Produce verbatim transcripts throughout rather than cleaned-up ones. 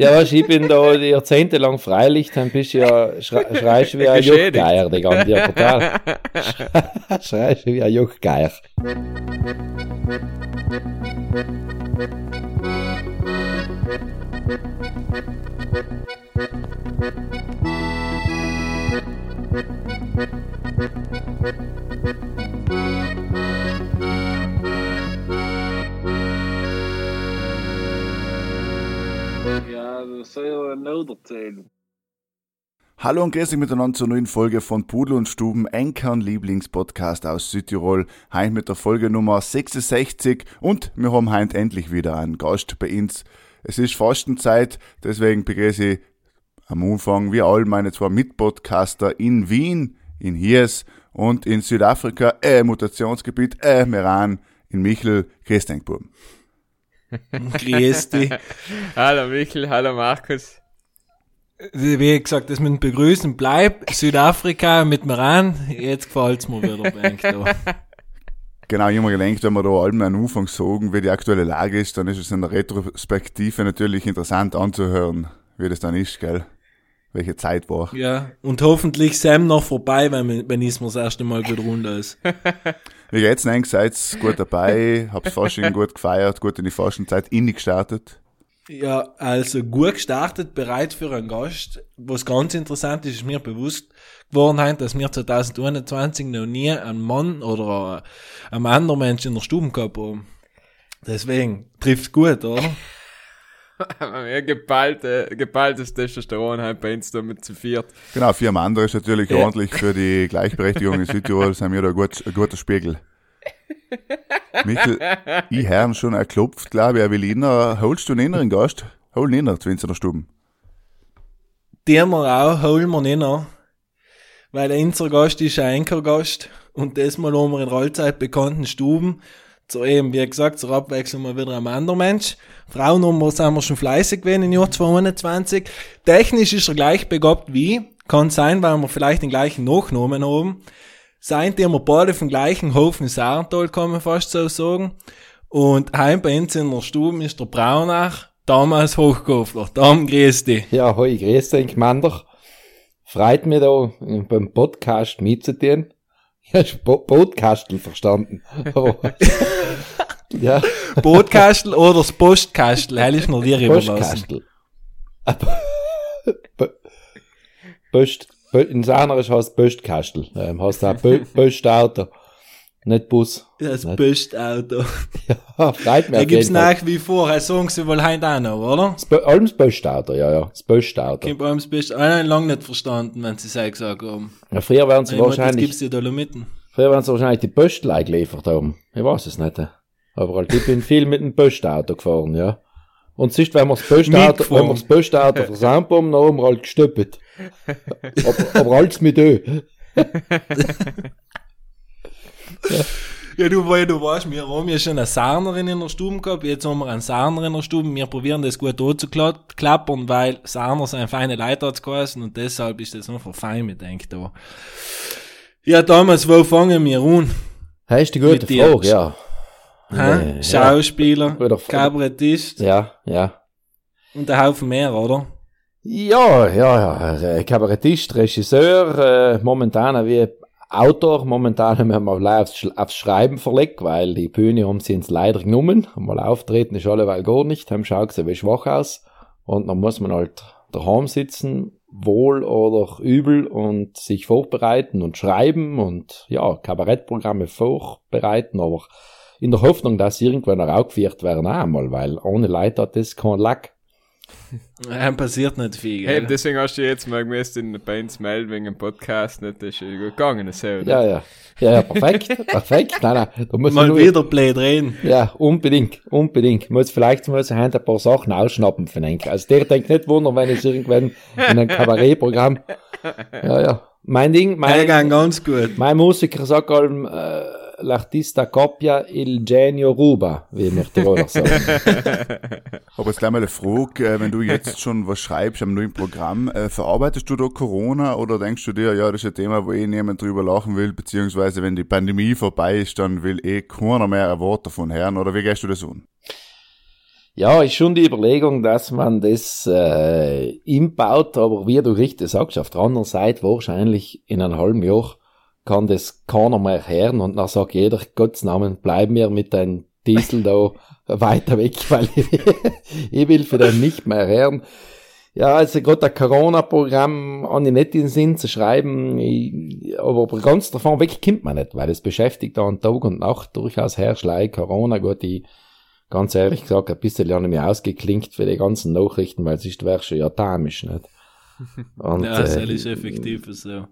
Ja, weißt, ich bin da jahrzehntelang Freilicht, dann bist du ja, schrei, schreist wie ein Juckgeier, die ganze Jahr total. Schreist wie ein Juckgeier. Ja, das soll ja noch erzählen. Hallo und grüß dich miteinander zur neuen Folge von Pudel und Stuben, Enkern Lieblingspodcast aus Südtirol. Heute mit der Folge Nummer sechsundsechzig und wir haben heute endlich wieder einen Gast bei uns. Es ist Fastenzeit, deswegen begrüße ich am Anfang wie all meine zwei Mitpodcaster in Wien, in Hies und in Südafrika, äh, Mutationsgebiet, äh, Meran, in Michel, grüß dich, Buben. Grüß dich. Hallo Michel, hallo Markus. Wie gesagt, das mit dem Begrüßen bleibt. Südafrika mit mir an. Jetzt gefällt es mir wieder. Genau, ich habe mir gedacht, wenn wir da allem einen Anfang sagen, wie die aktuelle Lage ist, dann ist es in der Retrospektive natürlich interessant anzuhören, wie das dann ist, gell? Welche Zeit war. Ja, und hoffentlich Sam noch vorbei, wenn, wenn ich mir das erste Mal gut runter ist. Wie geht's denn eigentlich? Seid's gut dabei? Hab's Fasching gut gefeiert, gut in die Faschenzeit, innig gestartet? Ja, also gut gestartet, bereit für einen Gast. Was ganz interessant ist, ist mir bewusst geworden, heute, dass wir zweitausendeinundzwanzig noch nie einen Mann oder einen anderen Menschen in der Stube gehabt haben. Deswegen trifft's gut, oder? Ja, geballte, geballtes Testosteron halt bei uns da mit zu viert. Genau, vier Mann, da ist natürlich ja. Ordentlich für die Gleichberechtigung in Südtirol, sind wir da ein, gut, ein guter Spiegel. Michel, ich habe schon erklopft, glaube ich, er will inner, holst du einen inneren Gast? Hol ihn inner, zu uns in der Stube. Der mal auch, holen wir ihn inner, weil der unser Gast ist ein Enkergast und das mal haben wir in Rollzeit bekannten Stuben. So eben, wie gesagt, zur Abwechslung mal wieder ein anderer Mensch. Frauennummer sind wir schon fleißig gewesen im Jahr zweitausendeinundzwanzig. Technisch ist er gleich begabt wie, kann sein, weil wir vielleicht den gleichen Nachnamen haben. Seid ihr wir beide vom gleichen Hof in Sarntal, kann man fast so sagen. Und heim bei uns in der Stube ist der Braunach, damals Hochkofler. Dam, grüß dich. Ja, hoi, grüß dich, Gmander. Freut mich da, beim Podcast mitzutun. Ja, Botkastel verstanden. Oh. Ja. Botkastel oder das Postkastel? Heil ist noch dir überlassen. Post, in Sarner ist heißt Postkastel. Ähm, heißt auch Postauto. Nicht Bus. Das Postauto. Ja, freut mich. Da gibt's nach wie vor, er sagen sie wohl heute auch noch, oder? Allem das Postauto, ja, ja. Das Postauto. Ich habe Post- einen lang nicht verstanden, wenn sie es auch gesagt haben. Ja, früher werden sie ich wahrscheinlich, gibt's die Dolomiten. Früher werden sie wahrscheinlich die Postleute geliefert haben. Ich weiß es nicht. Aber halt, ich bin viel mit dem Postauto gefahren, ja. Und sonst, wenn wir das Postauto, wenn wir das Postauto versammelt haben, dann haben wir halt gestöppelt. aber, aber alles mit Ö. Ja. Ja, du, weil du weißt, wir haben ja schon eine Sarnerin in der Stube gehabt, jetzt haben wir einen Sarner in der Stube, wir probieren das gut anzuklappern, weil Sarner sind feine Leute, hat's geheißen, und deshalb ist das einfach fein, mit denkt da. Ja, damals, wo fangen wir an? Heißt die gute mit Frage, dir. Ja. Hä? Schauspieler, ja. Kabarettist. Ja, ja. Und ein Haufen mehr, oder? Ja, ja, ja, Kabarettist, Regisseur, äh, momentan wie Autor, momentan haben wir mal aufs, aufs Schreiben verlegt, weil die Bühne haben sie uns leider genommen. Mal auftreten ist alleweil gar nicht, haben schaut sie wie schwach aus. Und dann muss man halt daheim sitzen, wohl oder übel, und sich vorbereiten und schreiben und ja, Kabarettprogramme vorbereiten, aber in der Hoffnung, dass sie irgendwann auch aufgeführt werden auch einmal, weil ohne Leute hat das keinen Lack. Ja, passiert nicht viel, gell? Hey, deswegen hast du jetzt mal gemäßt bei uns melden wegen dem Podcast, nicht? Das ist ja gut gegangen, das ja, ja, ja, ja, perfekt, perfekt, nein, nein, da muss mal nur wieder Play drehen. Ja, unbedingt, unbedingt, muss vielleicht muss ich ein paar Sachen ausschnappen von Henke, also der denkt nicht wundern, wenn ich irgendwann in einem Kabarettprogramm, ja, ja, mein Ding, mein, ganz gut. Mein Musiker sagt allem, äh, l'artista copia il genio ruba, wie wir Tiroler sagen. Aber jetzt gleich mal eine Frage, wenn du jetzt schon was schreibst am neuen Programm, verarbeitest du da Corona oder denkst du dir, ja, das ist ein Thema, wo eh niemand drüber lachen will, beziehungsweise wenn die Pandemie vorbei ist, dann will eh keiner mehr ein Wort davon hören, oder wie gehst du das um? Ja, ist schon die Überlegung, dass man das äh, inbaut, aber wie du richtig sagst, auf der anderen Seite wahrscheinlich in einem halben Jahr kann das keiner mehr hören und dann sagt jeder, Gottes Namen, bleib mir mit deinem Diesel da weiter weg, weil ich, ich will für den nicht mehr hören. Ja, also gerade ein Corona-Programm an ich nicht in den Sinn zu schreiben, ich, aber ganz davon weg kommt man nicht, weil es beschäftigt an Tag und Nacht durchaus herrschlei Corona, gut, ich ganz ehrlich gesagt, ein bisschen habe ich mich ausgeklinkt für die ganzen Nachrichten, weil sonst wärst du ja dämisch, nicht? Und, ja, das äh, ist effektiv, so.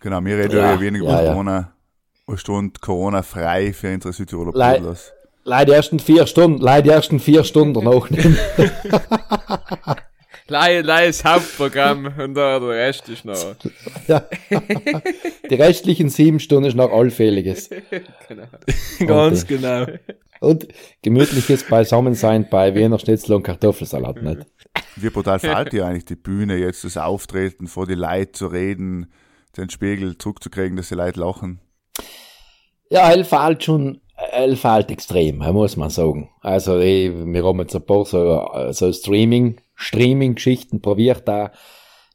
Genau, wir reden ja, ja wenig über ja, ja. Corona, eine Stunde Corona-frei für unsere Südtiroler Pudlers. Leid die ersten vier Stunden, leid die ersten vier Stunden danach nicht. Leid das Hauptprogramm und der Rest ist noch... Ja. Die restlichen sieben Stunden ist noch allfälliges. Genau. Ganz und, genau. Und gemütliches Beisammensein bei Wiener Schnitzel und Kartoffelsalat, nicht? Wie brutal fällt dir eigentlich die Bühne, jetzt das Auftreten, vor die Leute zu reden, den Spiegel zurückzukriegen, dass die Leute lachen? Ja, er fällt schon, er fällt extrem, muss man sagen. Also, ich, wir haben jetzt ein paar so, so Streaming, Streaming-Geschichten probiert da.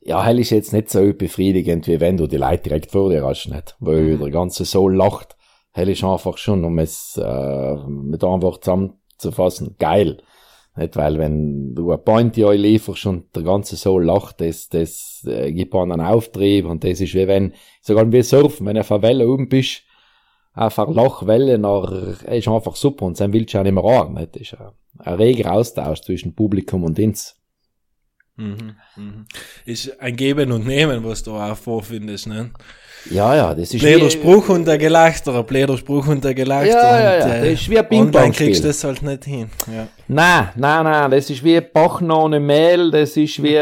Ja, er ist jetzt nicht so befriedigend, wie wenn du die Leute direkt vor dir hast, nicht? Weil der ganze Soul lacht. Er ist einfach schon, um es, äh, mit einfach zusammenzufassen, geil. Nicht, weil wenn du ein Pointy lieferst und der ganze Soul lacht, das, das äh, gibt einen Auftrieb und das ist wie wenn, sogar wie Surfen, wenn du auf einer Welle oben bist, auf einer Lachwelle, nach, ist einfach super und dann willst du auch nicht mehr an. Nicht? Das ist ein, ein reger Austausch zwischen Publikum und uns. Mhm, mhm. Ist ein Geben und Nehmen, was du auch vorfindest, ne? Ja, ja, das ist... Bläder Spruch und der Gelächter, Bläder Spruch und der Gelächter. Ja, ja, ja, das ist wie ein Ping-Pong-Spiel. Und dann kriegst du das halt nicht hin. Ja. Nein, nein, nein, das ist wie Bachner ohne Mehl, das ist wie,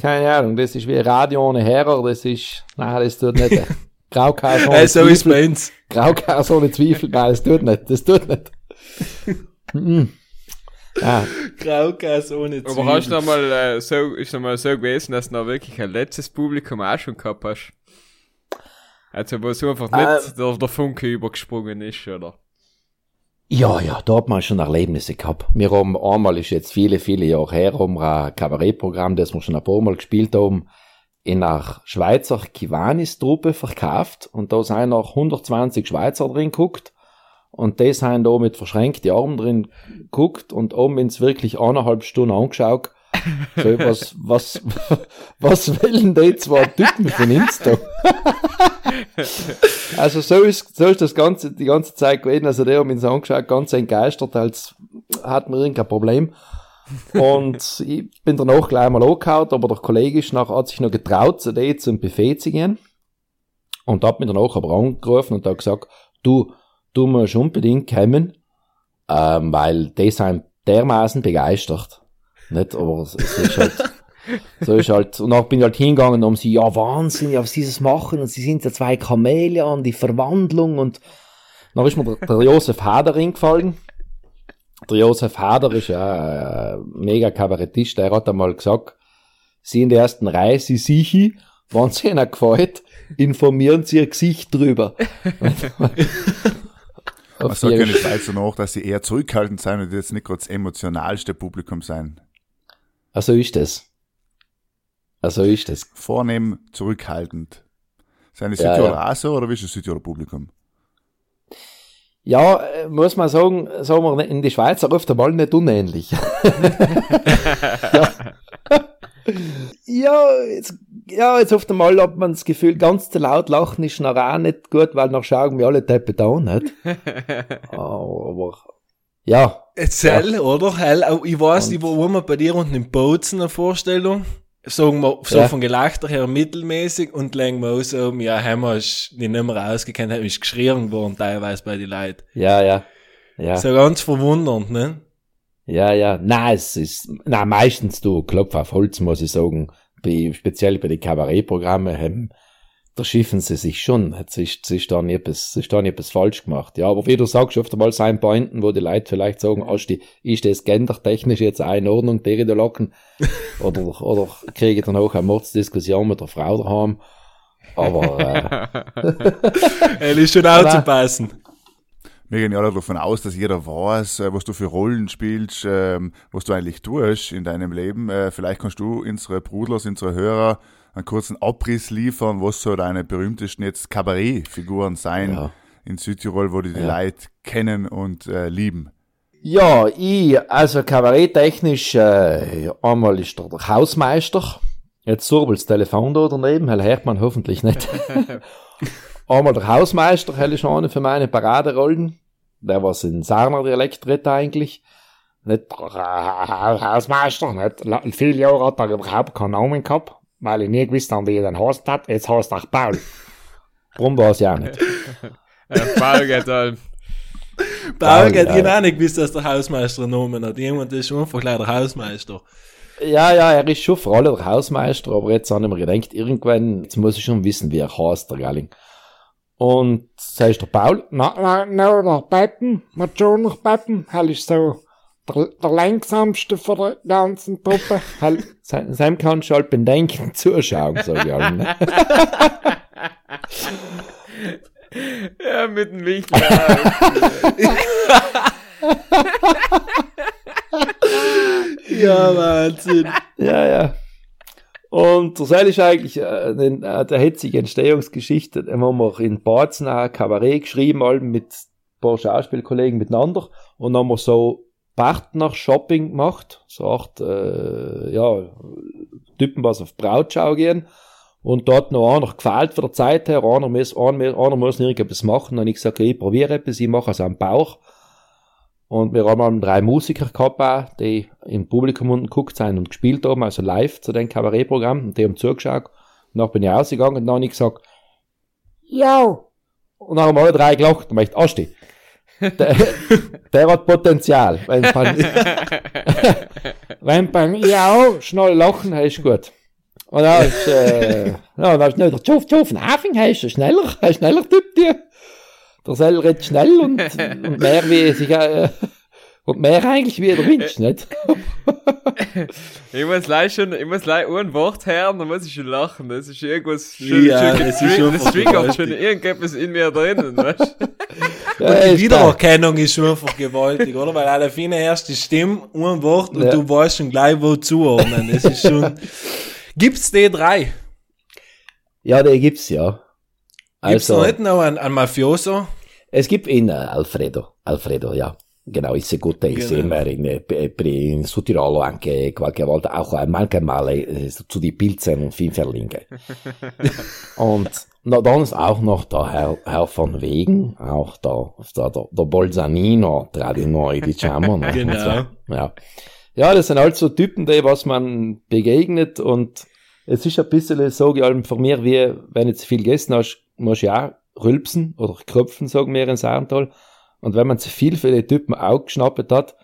keine Ahnung, das ist wie Radio ohne Herrer, das ist, nein, das tut nicht. Graukaus ohne Zwiebel. So ist bei uns. Graukaus ohne Zwiebel, nein, das tut nicht, das tut nicht. Ah. Graukas ohne Zwiebel. Aber hast du noch mal, äh, so, ist noch mal so gewesen, dass du noch wirklich ein letztes Publikum auch schon gehabt hast? Also, wo so einfach nicht äh, der, der Funke übergesprungen ist, oder? Ja, ja, da hat man schon Erlebnisse gehabt. Wir haben einmal, ist jetzt viele, viele Jahre her, haben wir ein Kabarettprogramm, das wir schon ein paar Mal gespielt haben, in einer Schweizer Kivanis-Truppe verkauft und da sind noch hundertzwanzig Schweizer drin geguckt. Und die sind da mit verschränkten Armen drin geguckt und haben uns wirklich eineinhalb Stunden angeschaut. So, was, was, was wollen die zwei Typen von uns da? Also, so ist, so ist das Ganze, die ganze Zeit gewesen. Also, die haben uns angeschaut, ganz entgeistert, als hatten wir irgendein Problem. Und ich bin danach gleich mal angehaut, aber der Kollege ist nach, hat sich noch getraut, zu denen zum Buffet zu gehen. Und hat mich danach aber angerufen und hat gesagt, du, du musst unbedingt kommen, ähm, weil die sind dermaßen begeistert. Nicht, aber es, es ist halt, so ist halt, und dann bin ich halt hingegangen und haben sie, ja Wahnsinn, ja was sie das machen und sie sind ja zwei Kamele an die Verwandlung und dann ist mir der, der Josef Hader eingefallen. Der Josef Hader ist ja ein mega Kabarettist, der hat einmal gesagt, sie in der ersten Reihe, sie sichi, wenn es ihnen gefällt, informieren sie ihr Gesicht drüber. Man sagt ja in der Schweiz danach, dass sie eher zurückhaltend sein und jetzt nicht gerade das emotionalste Publikum sein. Also ist das. Also ist das. Vornehm, zurückhaltend. Sind die Südtiroler ja, ja. auch so oder wie ist das Südtiroler Publikum? Ja, muss man sagen, sagen wir in der Schweiz oft einmal nicht unähnlich. Ja. Ja, jetzt, ja, jetzt oft einmal hat man das Gefühl, ganz zu laut lachen ist noch auch nicht gut, weil noch schauen wir alle Teppe da nicht. Aber, ja. Erzähl, ja. oder? Hell, ich weiß, ich war immer bei dir unten im Bozen eine Vorstellung. Sagen wir, so ja. von Gelächter her mittelmäßig und legen wir auch so um, ja, haben wir nicht mehr ausgekannt, haben wir geschrien worden teilweise bei den Leuten. Ja, ja, ja. So ganz verwundernd, ne? Ja, ja, nein, es ist, nein, meistens du, Klopf auf Holz, muss ich sagen, bei, speziell bei den Kabarettprogrammen, haben, da schiffen sie sich schon, es ist, es ist da nicht etwas, es ist da nicht etwas falsch gemacht, ja, aber wie du sagst, oft einmal sein Pointen, wo die Leute vielleicht sagen, Asti, ist das gendertechnisch jetzt auch in Ordnung, die da locken, oder, oder kriege ich dann auch eine Mordsdiskussion mit der Frau daheim, aber, äh. Er ist schon aufzupassen. wir gehen ja alle davon aus, dass jeder weiß, was du für Rollen spielst, was du eigentlich tust in deinem Leben. Vielleicht kannst du unsere Brudlers, unsere Hörer einen kurzen Abriss liefern, was so deine berühmtesten jetzt Kabarettfiguren sein ja. in Südtirol, wo die, die ja. Leute kennen und äh, lieben. Ja, ich, also kabaretttechnisch, äh, einmal ist der Hausmeister, jetzt surbelte das Telefon da daneben, hell hört man hoffentlich nicht. Einmal der Hausmeister, hell ist einer für meine Paraderollen, der was in Sarner Dialekt redet eigentlich. Nicht Hausmeister, nicht, viele Jahre hat er überhaupt keinen Namen gehabt, weil ich nie gewusst habe, wie er den heißt hat, jetzt heißt er Paul. Warum war es ja nicht? Paul geht halt. Paul geht, ich auch nicht gewusst, dass der Hausmeister einen Namen hat. Jemand ist einfach gleich der Hausmeister. Ja, ja, er ist schon für alle der Hausmeister, aber jetzt habe ich mir gedacht, irgendwann, jetzt muss ich schon wissen, wie er heißt, der Galling. Und so ist der Paul. Nein, nein, nein, der Beppen, mit schon noch Beppen, halt ist so. Der, der langsamste von der ganzen Truppe. Halt, seinem kannst du halt bedenken, zuschauen, sag ich allen. Ja, mit dem Wichler. Ja, Wahnsinn. Ja, ja. Und das ist eigentlich eine der hetzige Entstehungsgeschichte. Da haben wir in Badzen ein Kabarett geschrieben, all mit ein paar Schauspielkollegen miteinander. Und dann haben wir so Partner-Shopping gemacht, so acht äh, ja, Typen, was auf Brautschau gehen und dort noch einer gefällt von der Zeit her, einer muss, einer, einer muss irgendetwas machen und ich gesagt, okay, ich probiere etwas, ich mache es am Bauch und wir haben drei Musiker gehabt, die im Publikum unten geguckt sind und gespielt haben, also live zu dem Kabarettprogramm und die haben zugeschaut und dann bin ich rausgegangen und dann habe ich gesagt, ja, und dann haben alle drei gelacht und ich dachte, Asti, der, der hat Potenzial. Wenn man, wenn man, ja, auch schnell lachen, ist gut. Und dann ist, äh, ja, dann ist nicht der Tschuf, Tschuf, Nafing, heißt er schneller, er schneller Typ, dir. Der Sell redet schnell und, und mehr wie sich, äh, und mehr eigentlich wie der Winch, nicht? Ich muss gleich schon, ich muss gleich ein Wort hören, dann muss ich schon lachen, das ist irgendwas, schön, ja, schön, das, ist schon das triggert schon irgendetwas in mir drinnen, weißt du? Und ja, die Wiedererkennung ist schon einfach gewaltig, oder? Weil alle finden erst die Stimme, ein Wort und ja. du weißt schon gleich, wo zuordnen. Das ist schon. Gibt's die drei? Ja, die gibt's ja. Gibt's also, noch nicht noch einen, einen Mafioso? Es gibt ihn, Alfredo. Alfredo, ja. Genau, ist ein guter, ist genau. Immer in, in Südtirol, anche qualche volta, auch manchmal zu den Pilzen und viel verlinken. Und na, dann ist auch noch der Herr, Herr von Wegen, auch der, der, der Bolzanino, Tradinoi, die Ciamo. Ne? Genau. So, ja. Ja, das sind halt so Typen, die, was man begegnet und es ist ein bisschen, sage ich allem von mir, wie, wenn du zu viel gegessen hast, musst du ja rülpsen oder kröpfen, sagen wir in Sarntal. Und wenn man zu viel für die Typen auch geschnappt hat,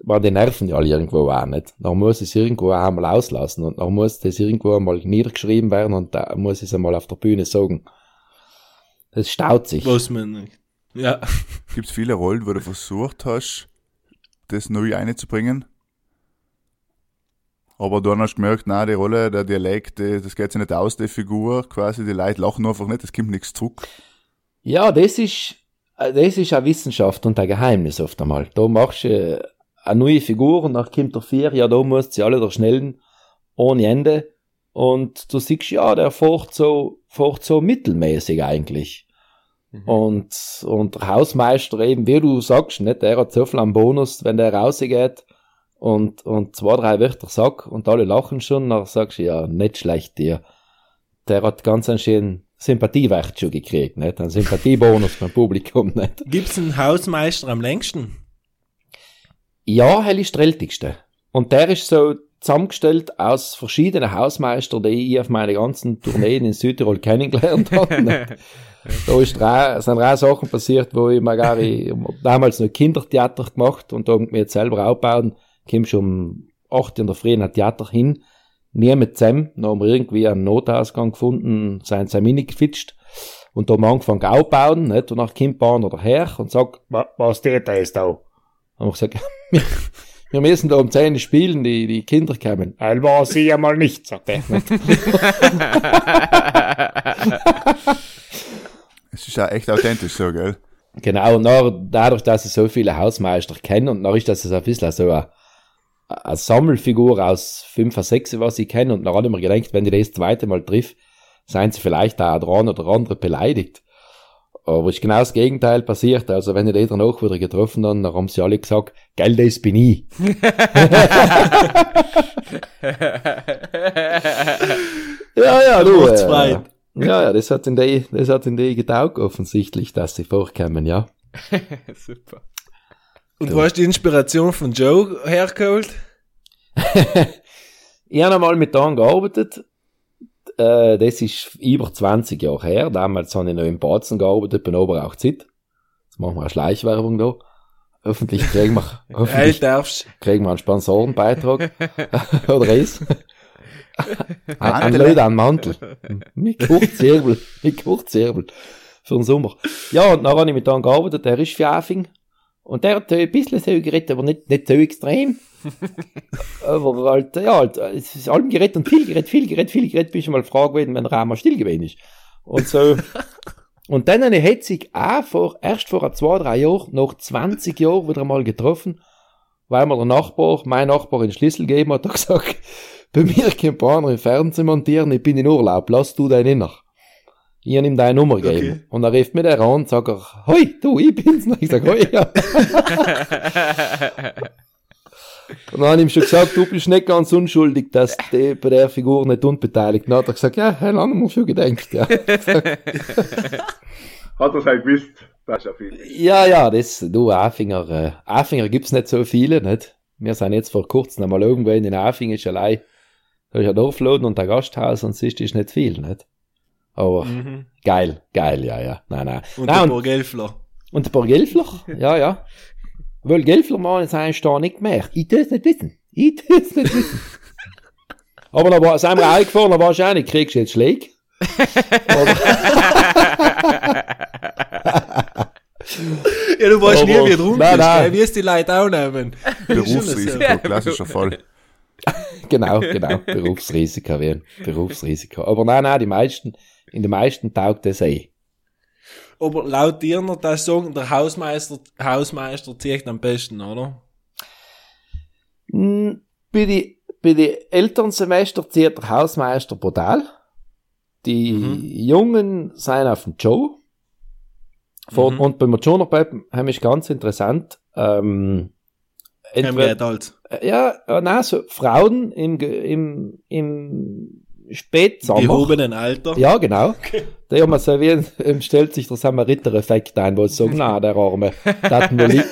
waren die Nerven ja alle irgendwo auch nicht. Dann muss es irgendwo auch einmal auslassen und dann muss das irgendwo einmal niedergeschrieben werden und da muss es einmal auf der Bühne sagen. Das staut sich. Weiß man nicht. Ja. Gibt es viele Rollen, wo du versucht hast, das neu reinzubringen? Aber dann hast du gemerkt, nein, die Rolle, der Dialekt, das geht sich nicht aus, die Figur, quasi, die Leute lachen einfach nicht, es kommt nichts zurück. Ja, das ist... Das ist eine Wissenschaft und ein Geheimnis oft einmal. Da machst du eine neue Figur und dann kommt der vier, ja, da musst sie alle da schnellen, ohne Ende. Und du siehst, ja, der fährt so, fährt so mittelmäßig eigentlich. Mhm. Und, und der Hausmeister eben, wie du sagst, nicht, der hat so viel am Bonus, wenn der rausgeht und, und zwei, drei Wörter sagt und alle lachen schon, dann sagst du, ja, nicht schlecht dir. Der hat ganz einen schönen Sympathiewert schon gekriegt, nicht? Ein Sympathiebonus beim Publikum, nicht? Gibt's einen Hausmeister am längsten? Ja, er ist der ältigste. Und der ist so zusammengestellt aus verschiedenen Hausmeistern, die ich auf meinen ganzen Tourneen in Südtirol kennengelernt habe. Nicht? Da ist drei, sind drei Sachen passiert, wo ich mir gar nicht, damals noch Kindertheater gemacht und da haben wir jetzt selber aufbauen, kommst um acht in der Früh in ein Theater hin, nie mit zusammen, dann haben wir irgendwie einen Notausgang gefunden, sind zusammen reingefitscht und da haben wir angefangen aufbauen, nicht? Und dann kommt einer daher und sagt, was tät der jetzt da? Und dann haben wir gesagt, wir müssen da um zehn spielen, die, die Kinder kommen. Weil war sie ja mal nicht, sagt er. Es ist ja echt authentisch so, gell? Genau, und dann, dadurch, dass ich so viele Hausmeister kenne, und dann ist das ein bisschen so eine, eine Sammelfigur aus fünf oder sechs, was ich kenne, und dann habe ich mir gedacht, wenn ich das zweite Mal trifft, seien sie vielleicht auch der eine oder andere beleidigt. Aber ist genau das Gegenteil passiert. Also wenn ich die danach wieder getroffen habe, dann haben sie alle gesagt, gell, das bin ich. ja, ja, du. Äh, ja, ja, das hat in die, das hat in die getaugt, offensichtlich, dass sie vorkommen, ja. Super. Und du. Hast die Inspiration von Joe hergeholt? Ich habe einmal mit denen gearbeitet. Das ist über zwanzig Jahre her. Damals habe ich noch in Badzen gearbeitet, bin aber auch Zeit. Jetzt machen wir eine Schleichwerbung da. Hoffentlich kriegen wir, hoffentlich kriegen wir einen Sponsorenbeitrag. Oder es. Ein Leute an Mantel. Mit Kurzzirbel. Mit Kurzzirbel. Für den Sommer. Ja, und dann habe ich mit dem gearbeitet, der ist Fiafing. Und der hat ein bisschen so geredet, aber nicht, nicht so extrem. Aber halt, ja, halt, es ist allem geredet und viel geredet, viel geredet, viel geredet, bis ich mal gefragt gewesen, wenn er einmal still gewesen ist. Und so. Und dann hat sich auch vor, erst vor zwei, drei Jahren, nach zwanzig Jahren wieder mal getroffen, weil mir der Nachbar, mein Nachbar, den Schlüssel gegeben hat, hat gesagt, bei mir kann keiner im Fernsehen montieren, ich bin in Urlaub, lass du deinen inner. Ich habe ihm deine Nummer gegeben. Okay. Und er rief mir der an und sagt, hoi, du, ich bin's. Und ich sage, hoi, ja. Und dann habe ich ihm schon gesagt, du bist nicht ganz unschuldig, dass du bei der Figur nicht unbeteiligt. Und dann hat er gesagt, ja, hey, lange mal schon gedacht. Ja. Hat er es halt gewusst, das ist ja viel. Ja, ja, das, du, Anfänger, äh, Anfänger gibt's nicht so viele, nicht? Wir sind jetzt vor kurzem einmal irgendwo in den Anfänger, ist allein, da ist ein Dorfladen und ein Gasthaus und sonst ist nicht viel, nicht? Aber mhm. geil, geil, ja, ja, nein, nein. Und nein, ein paar Gelfler. Und ein paar Gelfler, ja, ja. Weil Gelfler machen sind da nicht mehr. Ich tue es nicht wissen. Ich tue es nicht wissen. Aber da war, sind wir eingefahren, da warst du auch nicht, kriegst du jetzt Schläge. Ja, du weißt nie, wie du rum bist, du wirst die Leute auch nehmen. Berufsrisiko, klassischer Fall. Genau, genau, Berufsrisiko werden. Berufsrisiko. Aber nein, nein, die meisten, in den meisten taugt das eh. Aber laut dir noch das sagen, der Hausmeister, Hausmeister zieht am besten, oder? Bei die, bei die Elternsemester zieht der Hausmeister brutal. Die mhm. Jungen sind auf dem Joe. Von, mhm. Und beim Joe noch haben ist ganz interessant, ähm, entweder, ja, nein, so Frauen im, im, im, Spätsommer. Im gehobenen Alter. Ja, genau. Okay. Da haben wir so wie, ähm, stellt sich der Samariter-Effekt ein, wo sie sagen, na, der Arme, daten wir li,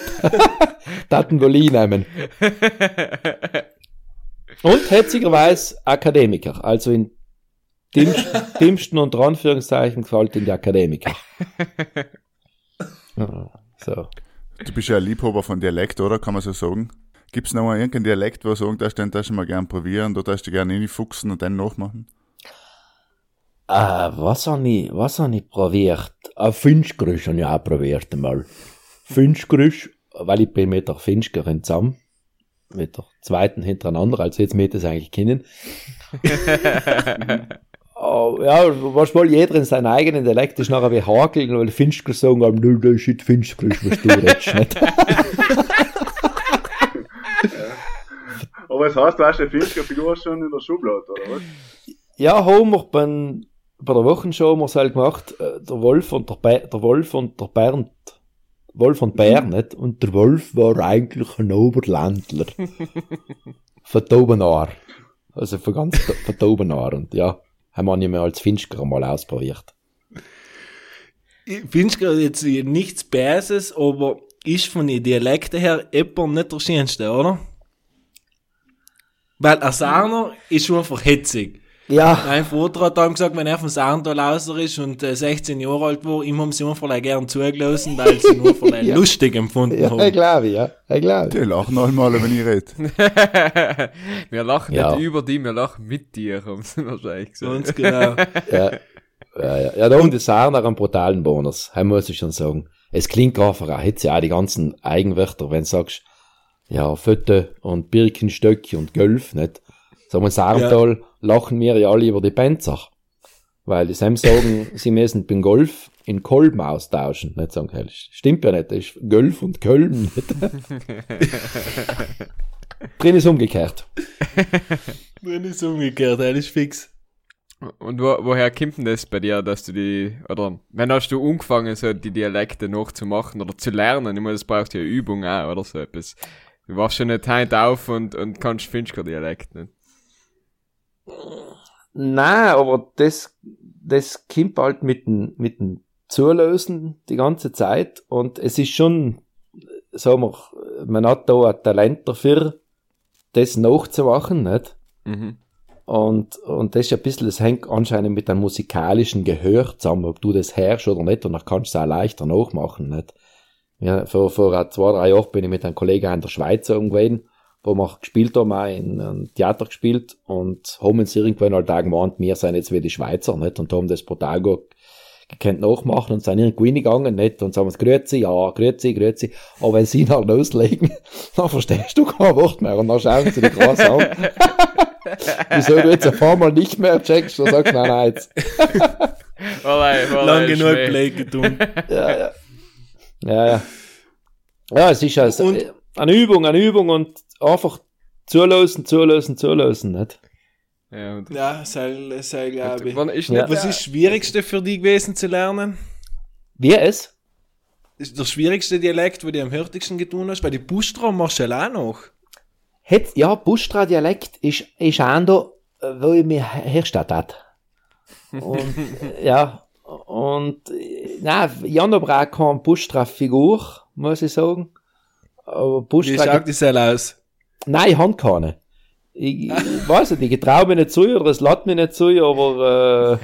daten wir li nehmen. Und hetzigerweise Akademiker. Also in dümmsten, dümmsten und Anführungszeichen gefällt in die Akademiker. So. Du bist ja ein Liebhaber von Dialekt, oder? Kann man so sagen? Gibt es noch mal irgendeinen Dialekt, wo du sagen darfst, den darfst du mal gerne probieren, da darfst du gerne reinfuchsen und dann nachmachen? Ah, was habe ich, was habe ich probiert? Ah, Finschgrüsch habe ich auch probiert einmal. Finschgrüsch, weil ich bin mit der Finschgerin zusammen, mit der zweiten hintereinander, also jetzt möchte ich es eigentlich kennen. Oh, ja, manchmal jeder in seinen eigenen Dialekt ist nachher wie hakeln, weil Finschger sagen, nö, das ist nicht Finschgrüsch, was du redest, nicht? Aber das heißt, du hast eine Finschgerfigur schon in der Schublade, oder was? Ja, haben wir bei, bei der Wochenshow haben wir es halt gemacht, der Wolf und der, Be- der Wolf und der Bernd, Wolf und Bär, mhm. nicht? Und der Wolf war eigentlich ein Oberländler. Von Tobenaar. Also von ganz, von Tobenaar. Und ja, haben wir nicht mehr als Finschger mal ausprobiert. Finschger ist jetzt nichts Böses, aber ist von den Dialekten her etwa nicht der schönste, oder? Weil ein Sarner ist schon einfach hetzig. Ja. Mein Vater hat dann gesagt, wenn er vom Sarntal aus ist und äh, sechzehn Jahre alt war, ihm haben sie einfach gern zugelassen, weil sie nur von ja. lustig empfunden ja, haben. Ja, glaube ich, ja. Ich glaube. Die lachen einmal, wenn ich rede. Wir lachen ja. nicht über die, wir lachen mit dir, haben sie wahrscheinlich gesagt. Ganz genau. Ja, ja, ja. Ja, da haben die Sarner einen brutalen Bonus, das muss ich schon sagen. Es klingt einfach auch hetzig, auch die ganzen Eigenwörter, wenn du sagst, ja, Fötte und Birkenstöcke und Gölf, nicht? Sagen wir Sarntal, ja. lachen wir ja alle über die Penzer. Weil die Sam sagen, sie müssen den Golf in Kolben austauschen. Nicht sagen, das stimmt ja nicht, das ist Golf und Köln. Drin ist umgekehrt. Drin ist umgekehrt, alles fix. Und wo, woher kommt denn das bei dir, dass du die, oder wann hast du angefangen, so die Dialekte nachzumachen oder zu lernen? Ich meine, das braucht ja Übung auch, oder so etwas. Du warst schon nicht heute auf und, und kannst Finschgau Dialekt nicht. Nein, aber das, das kommt halt mit dem, mit dem Zulösen die ganze Zeit. Und es ist schon, sagen wir, man hat da ein Talent dafür, das nachzumachen, nicht? Mhm. Und, und das ist ein bisschen, das hängt anscheinend mit einem musikalischen Gehör zusammen, ob du das hörst oder nicht, und dann kannst du es auch leichter nachmachen, nicht? Ja, vor, vor zwei, drei Jahren bin ich mit einem Kollegen in der Schweiz gewesen, wo wir gespielt haben, auch in einem Theater gespielt, und haben uns irgendwann halt auch gemeint, wir sind jetzt wie die Schweizer, nicht? Und haben das brutal gut gekannt nachmachen und sind irgendwo hingegangen, nicht? Und sagen uns, grüezi, ja, grüezi, grüezi. Aber wenn sie ihn halt loslegen, dann verstehst du kein Wort mehr, und dann schauen sie dich krass an. Wieso du jetzt ein paar Mal nicht mehr checkst, dann sagst du, nein, nein, jetzt. Lang genug Play getan. Ja, ja. Ja, ja. Ja, es ist also und, eine Übung, eine Übung und einfach zulösen, zulösen, zulösen, nicht? Ja, und ja sei, sei glaube ich. Ist nicht ja. Was ist das Schwierigste für dich gewesen zu lernen? Wie es? Ist der schwierigste Dialekt, wo du am härtigsten getan hast? Weil die Pustra machst du ja auch noch. Hätt, ja, Pustra-Dialekt ist, ist auch da, wo ich mich hergestellt habe. Und ja, und nein, ich habe aber auch keine Pustra-Figur, muss ich sagen. Aber Pustra... Wie schaut die Sell aus? Nein, ich habe keine. Ich, ich weiß nicht, ich traue mich nicht zu, oder es lädt mich nicht zu, aber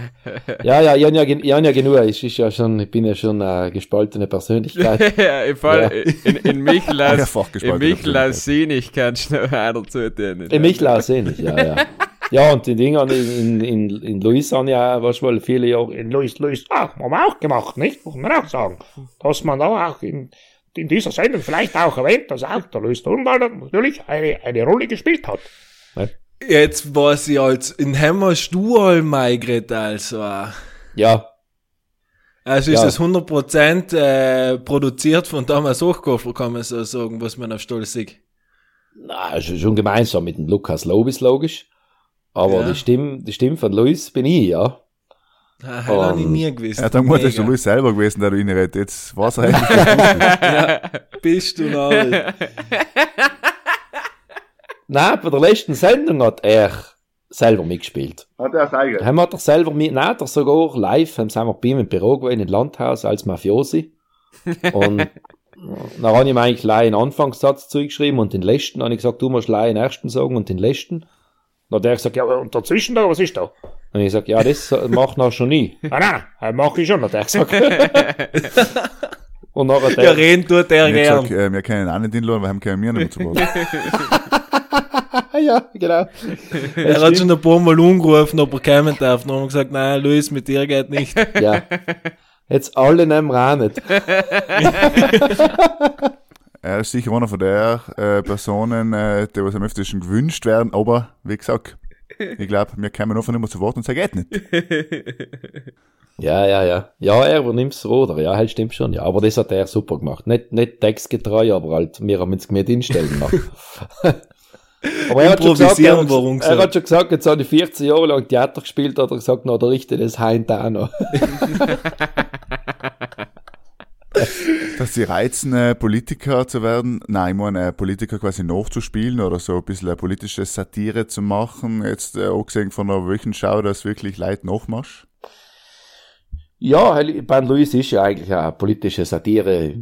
äh, ja, ja, ich habe ja, ich hab ja genug, ich, ist ja schon, ich bin ja schon eine gespaltene Persönlichkeit. Ja, im Fall, ja. in, in mich lass, in mich lass sehen, ich kann schnell einer zutun. In mich lass sehen, ja, ja. Ja, und die Dinger in, in, in Luis haben ja, was wohl viele Jahre, in Luis, Luis, ach, haben wir auch gemacht, nicht? Muss man auch sagen, dass man da auch in, in dieser Sendung vielleicht auch erwähnt, dass auch der Luis Dunwald natürlich eine, eine Rolle gespielt hat. Nein. Jetzt weiß ich als in Hemmers du all Maigret also. Ja. Also ist ja. Das hundert Prozent äh, produziert von damals Hochkofler, kann man so sagen, was man auf Stolz sieht. Na, also schon gemeinsam mit dem Lukas Lobis, logisch. Aber ja. die Stimme, die Stimme von Luis bin ich, ja. Nein, um, auch nicht mir gewesen. Ja, dann muss das Luis selber gewesen, der du reinredet. Jetzt war es eigentlich. Ja, bist du noch. Nein, bei der letzten Sendung hat er selber mitgespielt. Hat er selber? Haben hat er selber mit, nein, hat er sogar live, haben sind wir bei ihm im Büro gewesen, im Landhaus, als Mafiosi. Und dann habe ich ihm eigentlich gleich einen Anfangssatz zugeschrieben und den letzten, habe ich gesagt, du musst gleich den ersten sagen und den letzten. Dann hat er gesagt, ja, und dazwischen da, was ist da? Und ich sag, ja, das macht er schon nie. Nein, nein, das mache ich schon, hat er gesagt. Und nachher der... Ja, reden tut er gern. Gesagt, äh, wir können auch nicht hinladen, weil wir haben keine Mühe nicht mehr zu machen. Ja, genau. Er hat stimmt. Schon ein paar Mal umgerufen, aber keinen darf. Und haben gesagt, nein, Luis, mit dir geht nicht. Ja. Jetzt alle nehmen wir auch nicht. Er ist sicher einer von der äh, Personen, äh, die was am öftesten gewünscht werden, aber wie gesagt, ich glaube, wir kommen einfach nicht mehr zu Wort und es geht nicht. Ja, ja, ja. Ja, er übernimmt das Ruder. Ja, halt stimmt schon. Ja, aber das hat er super gemacht. Nicht, nicht textgetreu, aber halt, wir haben uns gemäht hinstellen machen. Aber er hat schon gesagt, er, er hat schon gesagt, jetzt habe ich vierzehn Jahre lang Theater gespielt, hat er gesagt, na, der richtet das heint auch noch. Dass sie reizen, äh, Politiker zu werden, nein, ich meine, äh, Politiker quasi nachzuspielen oder so ein bisschen eine politische Satire zu machen, jetzt äh, auch gesehen von einer Wochenschau, dass wirklich Leute nachmachst? Ja, bei Luis ist ja eigentlich eine politische Satire,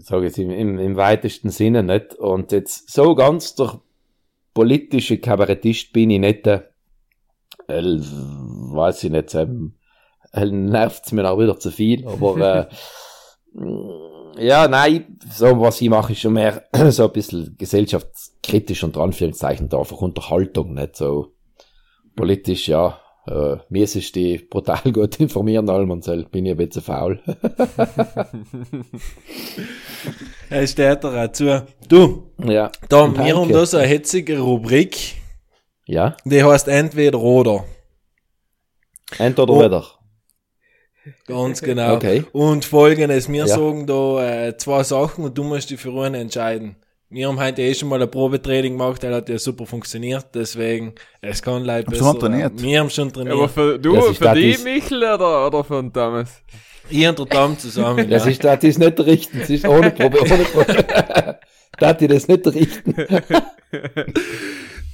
sage ich jetzt im, im weitesten Sinne, nicht? Und jetzt so ganz durch politische Kabarettist bin ich nicht, äh, weiß ich nicht, äh, nervt es mir auch wieder zu viel, aber äh, ja, nein, so was ich mache, ist schon mehr so ein bisschen gesellschaftskritisch und Anführungszeichen da, einfach Unterhaltung, nicht so politisch, ja. Äh, mir ist es die brutal gut informieren, allem und so, bin ich ein bisschen faul. Er steht da auch zu. Du, ja, da wir haben da so eine hetzige Rubrik, ja? Die heißt entweder oder. Entweder oh. Wetter. Ganz genau. Okay. Und Folgendes, wir ja. sagen da äh, zwei Sachen und du musst dich für einen entscheiden. Wir haben heute eh schon mal ein Probetraining gemacht, der hat ja super funktioniert, deswegen, es kann leider besser. Schon trainiert. Wir haben schon trainiert. Aber für, du, das für dich, Michel, oder, oder für den Thomas? Ich und der Tom zusammen. Das, ja. ist, das ist nicht richten, das ist ohne Probe, ohne Probe. Das ist das nicht richten.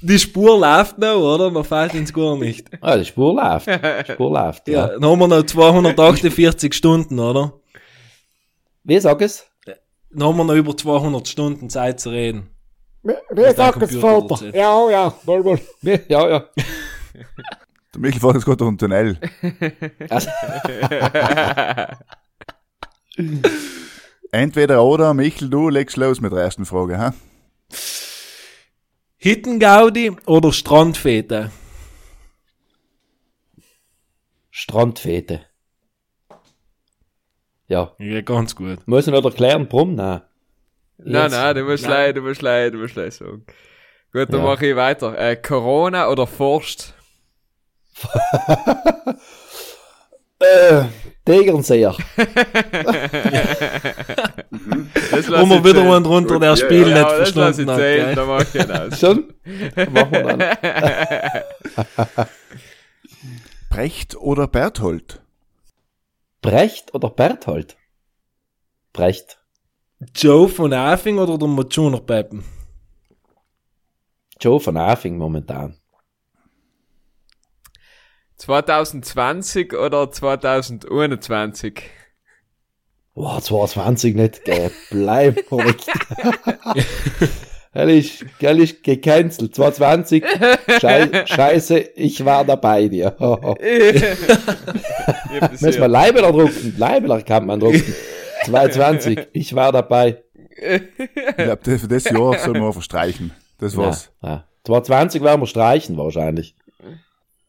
Die Spur läuft noch, oder? Man fällt ins gar nicht. Ah, die Spur läuft. Die Spur läuft, ja. ja. Dann haben wir noch zweihundertachtundvierzig Stunden, oder? Wie sag es? Dann haben wir noch über zweihundert Stunden Zeit zu reden. Wie, wie sag es, Vater? Ja, ja, wohl, ja, ja, ja. Der Michel fährt jetzt gerade durch den Tunnel. Entweder oder, Michel, du legst los mit der ersten Frage, hä? Hittengaudi oder Strandfete? Strandfete. Ja. Ja, ganz gut. Muss ich noch erklären, warum? Nein. Nein, nein, du musst leid, du musst leid, du musst leid sagen. Gut, dann ja. mache ich weiter. Äh, Corona oder Forst? äh, Tegernseher. Wo wir wieder mal drunter der Spiel ja, nicht ja, verstanden hat. Zählen, dann mach ich das. Schon? Machen wir dann. Brecht oder Berthold? Brecht oder Berthold? Brecht. Joe von Afing oder der Matschuner Peppen? Joe von Afing momentan. zwanzig zwanzig oder zwanzig einundzwanzig? Boah, zweiundzwanzig nicht, gell, bleib ruhig. Ehrlich, ehrlich, gecancelt, zweiundzwanzig, Schei- scheiße, ich war dabei dir. Müssen wir Leibeler drucken, Leibeler kann man drucken. zweiundzwanzig, ich war dabei. Ich glaube, für das Jahr sollen wir einfach streichen, das war's. Ja, ja. zweiundzwanzig werden wir streichen wahrscheinlich.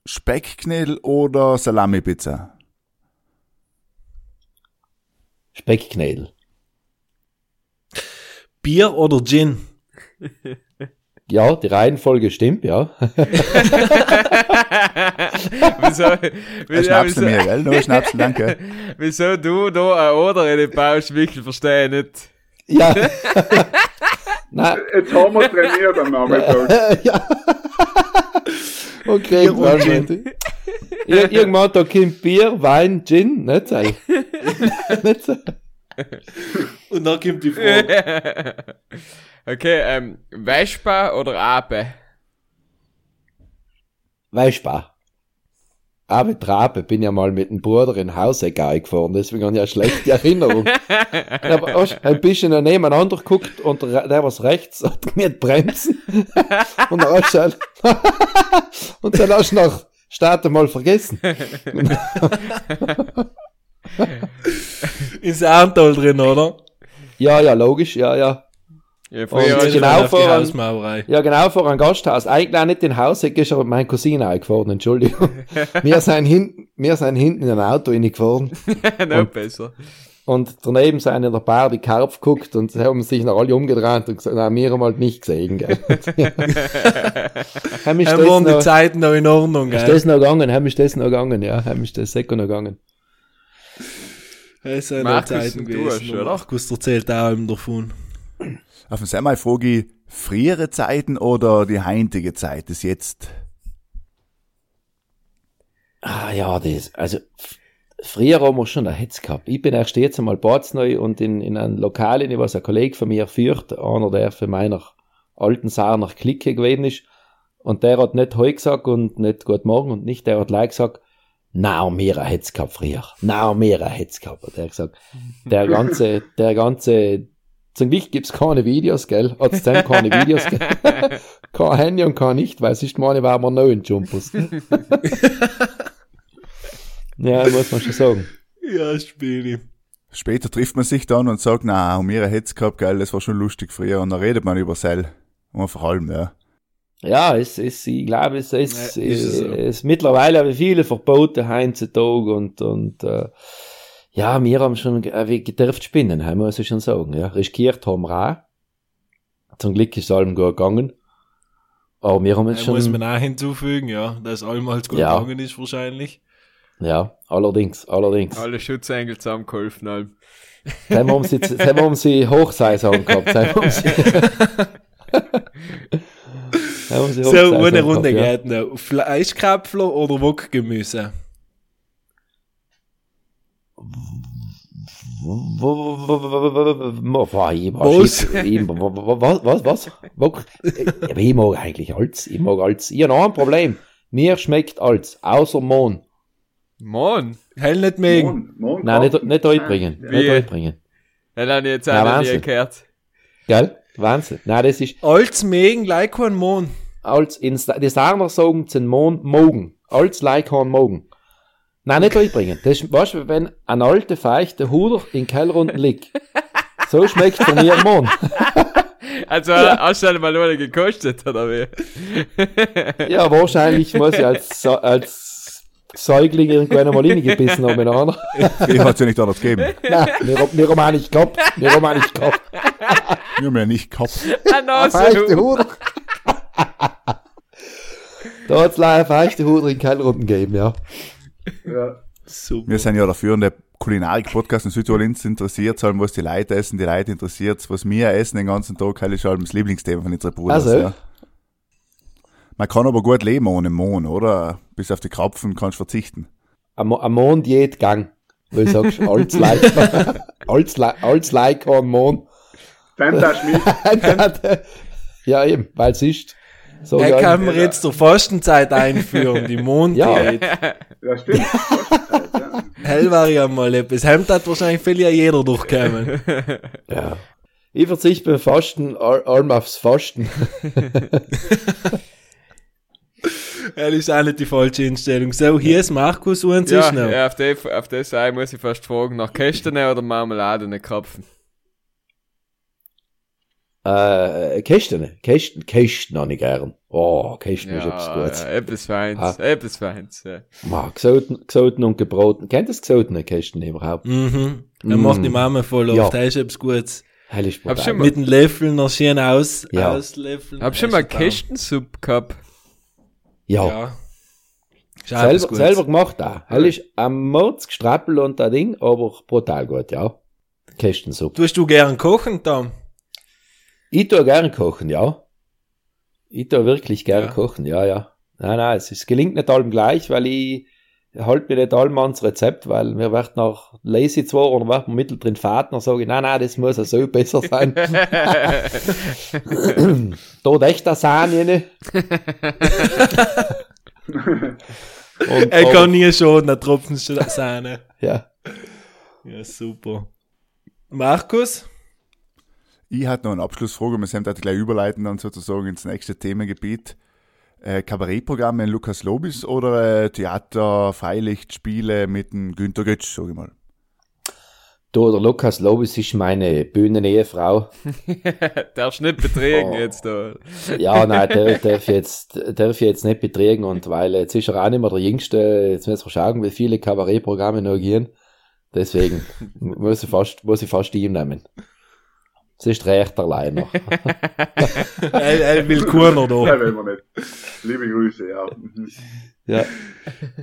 Speckknödel oder Salami-Pizza? Speckknödel. Bier oder Gin? Ja, die Reihenfolge stimmt, ja. Wieso? Wieso schnappst du mir, gell? Nur schnappst du, danke. Wieso du da ein Oder in den Pausch, Michel, verstehe ich nicht. Ja. Nein. Jetzt haben wir trainiert am Nachmittag. Ja. Okay, okay. Ir- irgendwann da kommt Bier, Wein, Gin, nicht sein. Nicht sein. Und dann kommt die Frage. Okay, ähm, Vespa oder Ape? Vespa. Ape Trape, bin ja mal mit dem Bruder in Hausegal gefahren, deswegen habe ich eine schlechte Erinnerung. Ich habe auch ein bisschen nebeneinander geguckt und der was rechts hat mir bremsen. Und dann hast du und dann hast du nach Start mal vergessen. Ist Sarntal drin, oder? Ja, ja, logisch, ja, ja. Ja, früher genau vor an, ja, genau vor einem Gasthaus. Eigentlich auch nicht in Hauseck, ist aber mein Cousin eingefahren, Entschuldigung. Wir sind hinten, wir sind hinten in ein Auto reingefahren. Noch und, besser. Und daneben sind in der Bar die Karpf geguckt und haben sich noch alle umgedreht und gesagt, nein, wir haben halt nicht gesehen, gell. Haben mich das noch, die Zeiten noch in Ordnung, gell. Ist das noch gegangen, haben mich das noch gegangen, ja, haben mich das Sekko noch gegangen. Es sind noch Zeiten gewesen, oder? Gustl erzählt auch eben davon. Auf den Semmel frage ich, frühere Zeiten oder die heutige Zeit ist jetzt? Ah ja, das, also f- früher haben wir schon einen Hetz gehabt. Ich bin erst jetzt einmal Badzen neu und in, in einem Lokal, in was ein Kollege von mir führt, einer, der von meiner alten Sarner Clique gewesen ist, und der hat nicht heu gesagt und nicht gut morgen und nicht, der hat gleich gesagt, na, mehr ein Hetz gehabt früher, na, mehr ein Hetz gehabt, hat er gesagt. Der ganze, der ganze, Zum Glück gibt's keine Videos, gell? Hat's dann keine Videos, gell? Kein Handy und kein nicht, weil sonst meine waren wir noch in Jumpers. Ja, muss man schon sagen. Ja, spiele. Später trifft man sich dann und sagt, na, um ihre Hetz gehabt, gell, das war schon lustig früher. Und dann redet man über Seil. Und vor allem, ja. Ja, es ist, ich glaube, es ist, ja, ist, es so. Es ist mittlerweile aber viele Verbote heutzutage und, und, äh, ja, wir haben schon gedürft spinnen, he, muss ich schon sagen. Ja. Riskiert haben wir auch. Zum Glück ist es allem gut gegangen. Aber wir haben jetzt ja, schon... muss man auch hinzufügen, ja, dass allem halt gut ja. gegangen ist wahrscheinlich. Ja, allerdings, allerdings. Alle Schutzengel zusammengeholfen haben. Dann haben sie, dann haben sie Hochsaison gehabt. Dann haben sie, dann haben sie Hochsaison so, eine Runde gehabt, geht ja. noch. Fleischkrapfler oder Wokgemüse? Was? Was? Was? Was? Ich mag eigentlich alles. Ich mag alles. Ich habe noch ein Problem. Mir schmeckt alles, außer Mohn. Mohn? Hell nicht mögen. Nein, nicht, nicht reinbringen. Wie? Nicht reinbringen. Das habe ich jetzt auch Nein, nie gehört. Gell? Wahnsinn. Nein, das ist... Alles mögen, like one Mohn. Alles, die Sarner sagen, sind Mohn, mogen. Alles, like one mogen. Nein, nicht reinbringen. Das ist, weißt du, wenn ein alter, feichter Huder in Kellrunden liegt. So schmeckt es mir Mohn. Also, ja. hast du mal nur gekostet, oder wie? Ja, wahrscheinlich muss ich als, als Säugling irgendwann einmal reingebissen haben, oder? Ich hat's ja nicht anders gegeben. Nein, wir, wir haben auch nicht gehabt. Wir haben auch nicht gehabt. Wir haben ja nicht gehabt. Ein feichter Huder. Da hat's leider feichte Huder in Keilrunden gegeben, ja. Ja, super. Wir sind ja der führende Kulinarik-Podcast in Südtirol, interessiert allem, was die Leute essen, die Leute interessiert, was wir essen den ganzen Tag, halt ist allem das Lieblingsthema von unseren Brüdern. Also. Ja. Man kann aber gut leben ohne Mohn, oder? Bis auf die Krapfen kannst du verzichten. Am Mohn geht gang, weil du sagst, alles like, alles like, alles like am Mohn. Dann darfst du mit. Ja, eben, weil es ist. So da kann man jetzt zur Fastenzeit einführen, die Monddiät. Ja. Ja, stimmt. Hell war ja mal etwas. Hemd hat wahrscheinlich viel ja jeder durchgekommen. Ja. Ich verzichte beim Fasten, allem aufs Fasten. Das ist auch nicht die falsche Einstellung. So, hier ist Markus und ja, noch. Ja, auf das, auf das ein muss ich fast fragen, nach Kästene oder Marmeladene Krapfen? Äh, Kästchen, Kästchen, Kästchen habe ich gern. Oh, Kästchen ja, ist etwas Gutes. Ja, etwas Feins, ah. etwas Feins, ja. Man, gesoten, gesoten und gebraten. Kennt das gesotene Kästchen überhaupt? Mhm. Er mm. macht die Mama voll auf, ja. Das ist etwas Gutes. Heilig brutal. Mit dem Löffel noch schön aus, ja. auslöffeln. Hab schon mal Kästchensuppe gehabt? Ja. ja. Selber, selber gemacht da. Heilig ja. am Mörz gestrappelt und das Ding, aber brutal gut, ja. Kästchensuppe. Tust du gern kochen, Tom? Ich tue gern kochen, ja. Ich tue wirklich gern ja. kochen, ja, ja. Nein, nein, es, es gelingt nicht allem gleich, weil ich halt mir nicht allem ans Rezept, weil mir wird nach lazy zwar oder wird man mitteldrin fad, dann sage ich, nein, nein, das muss ja so besser sein. Da echt das an, jene. Er kann nie schon, ein Tropfen Sahne. Ja. Ja, super. Markus? Ich hatte noch eine Abschlussfrage, wir sind gleich überleiten dann sozusagen ins nächste Themengebiet. Äh, Kabarettprogramme in Lukas Lobis oder äh, Theater, Freilichtspiele mit dem Günter Götsch, sage ich mal? Du, der Lukas Lobis ist meine Bühnenehefrau. Darfst nicht betrügen oh. jetzt da. Ja, nein, der darf jetzt, darf jetzt nicht betrügen und weil jetzt ist er auch nicht mehr der Jüngste, jetzt müssen wir schauen, wie viele Kabarettprogramme noch gehen. Deswegen muss ich fast, muss ich fast ihm nehmen. Es ist recht allein noch. er, er will keiner da. Nein, will man nicht. Liebe Grüße, ja. ja.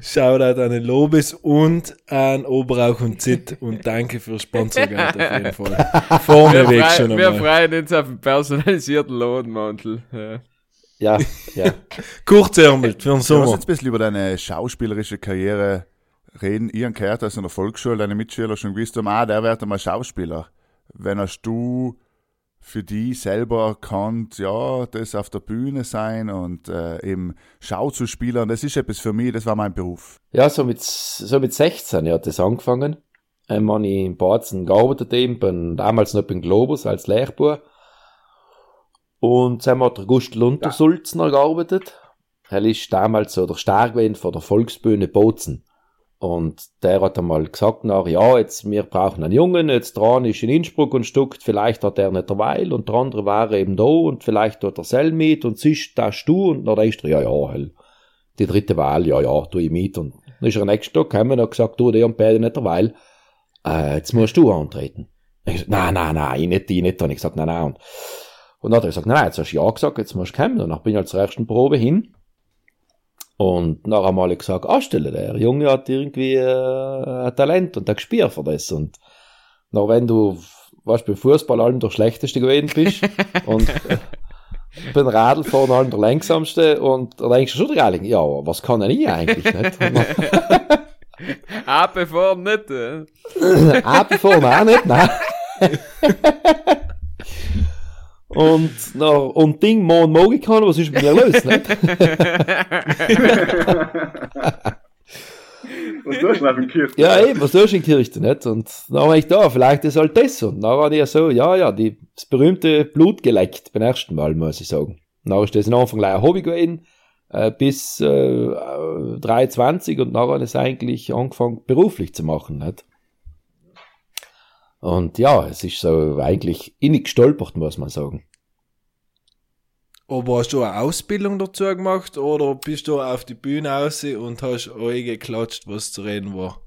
Shoutout an den Lobis und an Oberauch und Zit und danke fürs Sponsorgeld auf jeden Fall. Vorneweg schon einmal. Wir freuen uns auf einen personalisierten Lohnmantel. Ja, ja. ja. Kurzärmel für den Sommer. Lass uns ein bisschen über deine schauspielerische Karriere reden. Ich habe gehört, dass in der Volksschule deine Mitschüler schon gewusst haben, ah, der wird einmal Schauspieler. Wenn hast du für die selber erkannt, ja, das auf der Bühne sein und äh, eben Schau zu spielen, das ist etwas für mich, das war mein Beruf. Ja, so mit, so mit sechzehn ja, hat das angefangen. Ähm, habe ich in Badzen gearbeitet, eben, bin damals noch beim Globus als Lehrbuch. Und dann hat der Gustl Luntersulzner ja. gearbeitet. Er ist damals so der Star gewesen von der Volksbühne Bozen. Und der hat einmal gesagt nach, ja, jetzt, wir brauchen einen Jungen, jetzt dran ist in Innsbruck und stuckt, vielleicht hat er nicht derweil und der andere war eben da und vielleicht hat er selber mit und siehst, da hast du und dann ist er, ja, ja, hell. Die dritte Wahl, ja, ja, tu ich mit und dann ist er nächsten Tag gekommen und hat gesagt, du, der und beide nicht derweil, äh, jetzt musst du antreten. Ich gesagt, nein, nein, nein, ich nicht, ich nicht, und ich gesagt, nein, nein, und, und dann hat er gesagt, nein, jetzt hast du ja gesagt, jetzt musst du kommen und dann bin ich als ersten Probe hin. Und nachher haben alle gesagt, anstellen, der Junge hat irgendwie äh, ein Talent und ein Gespür für das. Und nach wenn du, weißt du, beim Fußball allem der Schlechteste gewesen bist und äh, beim Radlfahren allem der Langsamste und da denkst du schon, ja, was kann er nie eigentlich, nicht? Abgefahren nicht, äh? Abgefahren auch nicht, nein. Und, na, und Ding, Mann, mag ich kann, was ist mit mir los, nicht? Was tust du auf dem Kirchen? Ja, eben, was tust du in Kirchen, nicht? Und dann habe ich da, vielleicht ist halt das. Und dann war ich ja so, ja, ja, die, das berühmte Blut geleckt, beim ersten Mal, muss ich sagen. Dann ist das am Anfang gleich ein Hobby gewesen, äh, bis äh, dreiundzwanzig und dann habe ich es eigentlich angefangen, beruflich zu machen, nicht? Und ja, es ist so eigentlich innig gestolpert, muss man sagen. Aber hast du eine Ausbildung dazu gemacht oder bist du auf die Bühne raus und hast euch geklatscht, was zu reden war?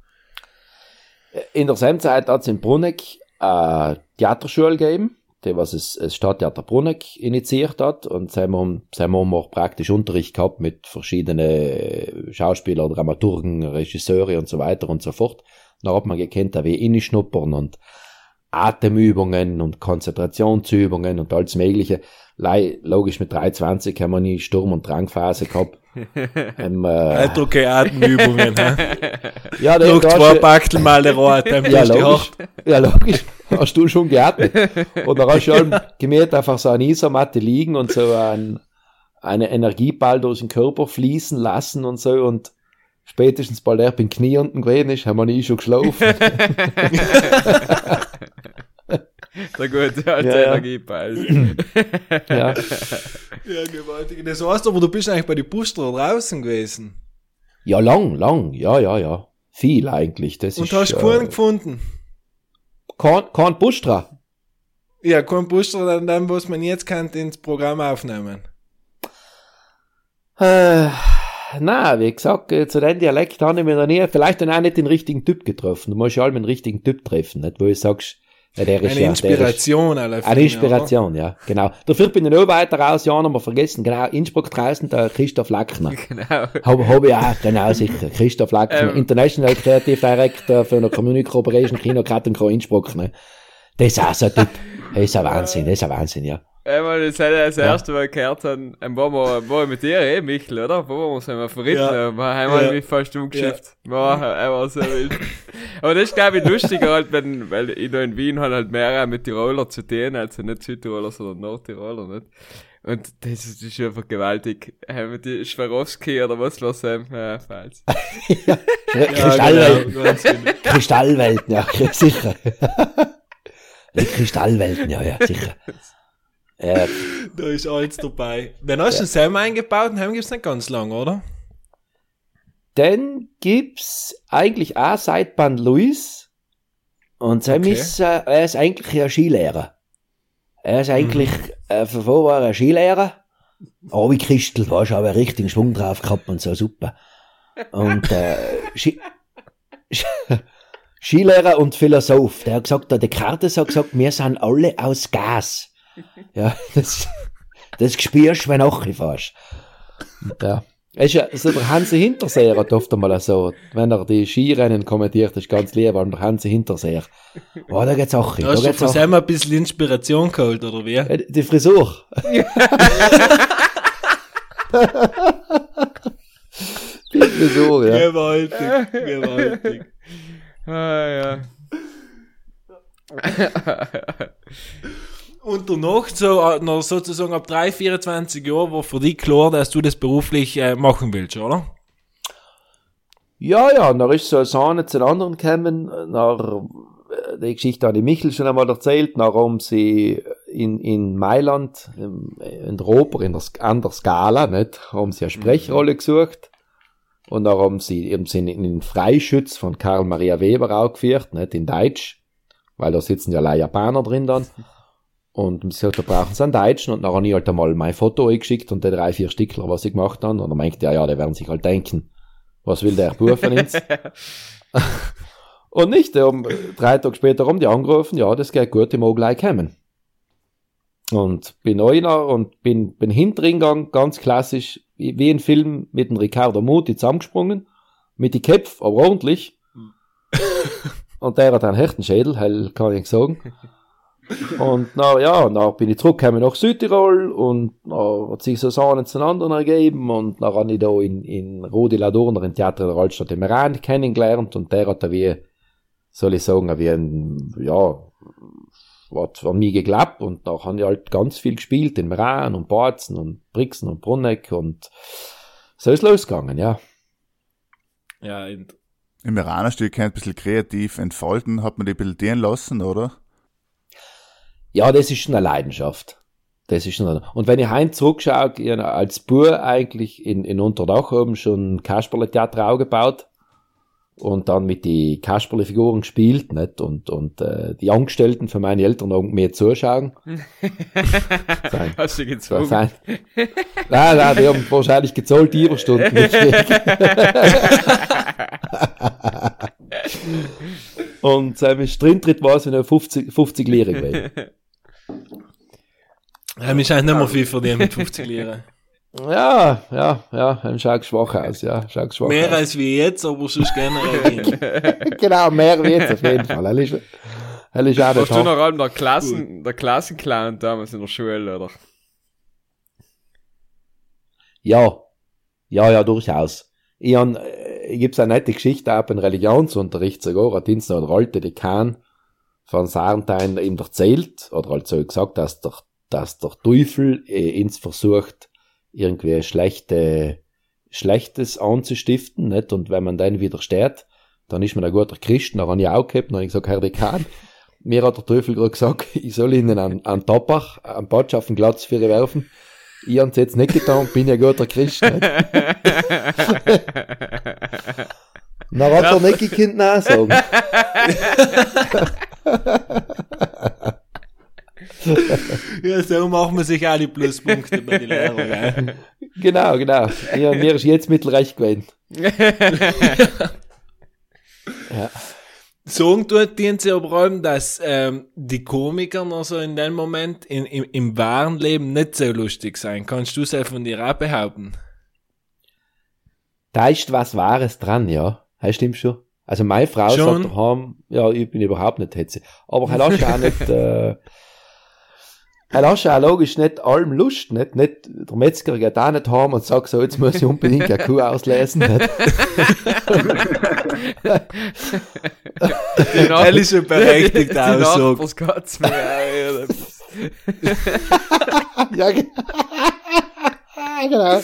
In derselben Zeit hat es in Brunneck eine Theaterschule gegeben, die was es, das Stadttheater Brunneck initiiert hat. Und seitdem haben wir auch praktisch Unterricht gehabt mit verschiedenen Schauspielern, Dramaturgen, Regisseure und so weiter und so fort. Da hat man gekannt, wie Innenschnuppern und Atemübungen und Konzentrationsübungen und alles Mögliche. Logisch, mit dreiundzwanzig haben wir nie Sturm- und Drangphase gehabt. ähm, äh, okay, Atemübungen. Ja, da Lugt zwei Paktel mal der Rot, dann ja, logisch, ja, logisch. Hast du schon geatmet. Und dann hast du schon gemerkt, einfach so eine Isomatte liegen und so ein, eine Energieball durch den Körper fließen lassen und so. Und spätestens bald er bin Knie unten gewesen ist, haben wir nie schon geschlafen. Der gute alte Energieball. Ja, gewaltig. Das heißt aber, du bist eigentlich bei den Puster draußen gewesen. Ja, lang, lang. Ja, ja, ja. Viel eigentlich. Das und ist, hast du keinen äh, gefunden? Kein, kein Puster? Ja, kein Puster, dann, dann was man jetzt kann, ins Programm aufnehmen. Äh... Nein, wie gesagt, zu dem Dialekt habe ich mich noch nie, vielleicht dann auch nicht den richtigen Typ getroffen. Du musst ja allem den richtigen Typ treffen, nicht? Wo ich sagst, ja, der ist eine ja, Inspiration. Der ist, eine Inspiration, ja, genau. Dafür bin ich noch weiter raus, ja, noch mal vergessen, genau, Innsbruck draußen, der Christoph Lackner. Genau. Habe hab ich auch, genau, sicher. Christoph Lackner, ähm. International Creative Director für eine Community Corporation, Kino, Kat und Co. Innsbruck, ne? Das ist auch so ein Typ. Das ist ein Wahnsinn, das ist ein Wahnsinn, ja. Einmal, das hat er das erste Mal gehört, dann war ich mit dir, eh, Michel, oder? Wo wir uns einmal verritten haben, einmal mich fast umgeschifft. War einmal so wild. Aber das ist, glaube ich, lustiger halt, wenn, weil ich da in Wien halt mehr mit Tiroler zu tun, also nicht Südtiroler, sondern Nordtiroler, nicht? Und das ist, das ist einfach gewaltig. Haben die Swarovski oder was war's, ähm, äh, falsch. Ja, Kristallwelten. Kristallwelten, ja, sicher. Die Kristallwelten, ja, ja, sicher. Ja. Da ist alles dabei. Wenn hast du ja. selber eingebaut, den Helm gibt's nicht ganz lang, oder? Den gibt's eigentlich auch seit Band Luis. Und Sam okay. ist, äh, er ist eigentlich ein Skilehrer. Er ist eigentlich, mhm. äh, von vorher ein Skilehrer. Aber wie Christel, weißt du, aber einen richtigen Schwung drauf gehabt und so, super. Und, äh, Ski- Skilehrer und Philosoph. Der hat gesagt, der Descartes hat gesagt, wir sind alle aus Gas. Ja, das, das spürst du, wenn du nachfährst. Ja. Ist ja, so der Hansi Hinterseer hat oft einmal so, wenn er die Skirennen kommentiert, ist ganz lieb, weil der Hansi Hinterseer. Oh, da geht's auch hin. Hast da du von ihm ein bisschen Inspiration geholt, oder wie? Die Frisur. Die Frisur, ja. Gewaltig, gewaltig. Ah, ja. Und danach, so, noch sozusagen ab drei, vierundzwanzig Jahren, war für dich klar, dass du das beruflich äh, machen willst, oder? Ja, ja, dann ist so eine Sahne zu den anderen gekommen. Nach, die Geschichte habe ich Michel schon einmal erzählt, nachdem sie in, in Mailand, in der Oper, in der, an der Scala, nicht, haben sie eine Sprechrolle gesucht. Und dann haben sie eben in, in Freischütz von Karl Maria Weber auch geführt, nicht, in Deutsch, weil da sitzen ja leider Japaner drin dann. Und sie hat, da brauchen sie einen Deutschen, und dann habe ich halt einmal mein Foto eingeschickt und die drei, vier Stickler, was ich gemacht habe, und dann meinte, ja, ja, die werden sich halt denken, was will der Bub von uns? Und nicht, die haben drei Tage später haben die angerufen, ja, das geht gut, ich mag gleich kommen. Und bin einer und bin, bin hinter ihn gegangen, ganz klassisch, wie ein Film, mit dem Ricardo Mutti zusammengesprungen, mit den Köpfen, aber ordentlich. Und der hat einen Hirtenschädel, hell kann ich sagen. Und na ja, dann bin ich zurückgekommen nach Südtirol und dann hat sich so Sachen zueinander ergeben und dann habe ich da in, in Rudi Ladurner im Theater der Altstadt in Meran kennengelernt und der hat da wie, soll ich sagen, wie ein, ja, hat an mich geglaubt und da habe ich halt ganz viel gespielt in Meran und Badzen und Brixen und Brunneck und so ist es losgegangen, ja. Ja, in Im Meraner Stil kann ein bisschen kreativ entfalten, hat man die bildieren lassen, oder? Ja, das ist eine Leidenschaft. Das ist eine. Und wenn ich heim zurückschaue, ich habe als Bub eigentlich in, in Unterdach oben schon Kasperle-Theater aufgebaut und dann mit den Kasperle-Figuren gespielt, nicht? Und, und äh, die Angestellten von meinen Eltern irgendwie mir zuschauen. Sein. Hast du gezogen? Sein. Nein, nein, die haben wahrscheinlich gezahlt die Überstunden. Und sein äh, Strintritt war es in einer fünfzig Lehre gewesen. Ja, mir scheint nicht mehr viel verdient mit fünfzig Lehre. Ja, ja, ja, er schaut schwach aus, ja, schaut schwach mehr aus. Als wie jetzt, aber sonst generell. Genau, mehr wie jetzt auf jeden Fall. Er ist, er ist auch warst du noch allem der Klassen, der Klassenclown damals in der Schule, oder? Ja, ja, ja, durchaus. Ich habe gibt's eine nette Geschichte ab im Religionsunterricht sogar, hat uns noch ein alter Dekan von Sarntal ihm erzählt, oder halt so gesagt, dass der, dass der Teufel äh, ins versucht, irgendwie schlechte, Schlechtes anzustiften, nicht? Und wenn man dann widersteht, dann ist man ein guter Christ, dann habe ich auch gehabt, dann habe ich gesagt, Herr Dekan, mir hat der Teufel gerade gesagt, ich soll Ihnen einen, einen Tabach, einen Patsch auf den Glatz für werfen. Ich hab's jetzt nicht getan, bin ja guter Christ. Nicht? Na, was soll nicht gekind nachsagen? Ja, so machen wir sich auch die Pluspunkte bei den Lehrern. Ne? Genau, genau. Ja, mir ist jetzt mittelreich gewesen. Ja. Sagen tut dient sie aber allem, dass ähm, die Komiker noch so in dem Moment in, im, im wahren Leben nicht so lustig sein. Kannst du es ja von dir auch behaupten? Da ist was Wahres dran, ja. Das stimmt schon. Also meine Frau schon? Sagt daheim, ja, ich bin überhaupt nicht hetze. Aber er lässt auch nicht, äh, er lässt auch logisch nicht allem Lust, nicht, nicht, der Metzger geht auch nicht heim und sagt so, jetzt muss ich unbedingt eine Kuh auslesen, nicht? Nach- er ist schon berechtigt die Aussage. Was geht's mir? Ja, genau.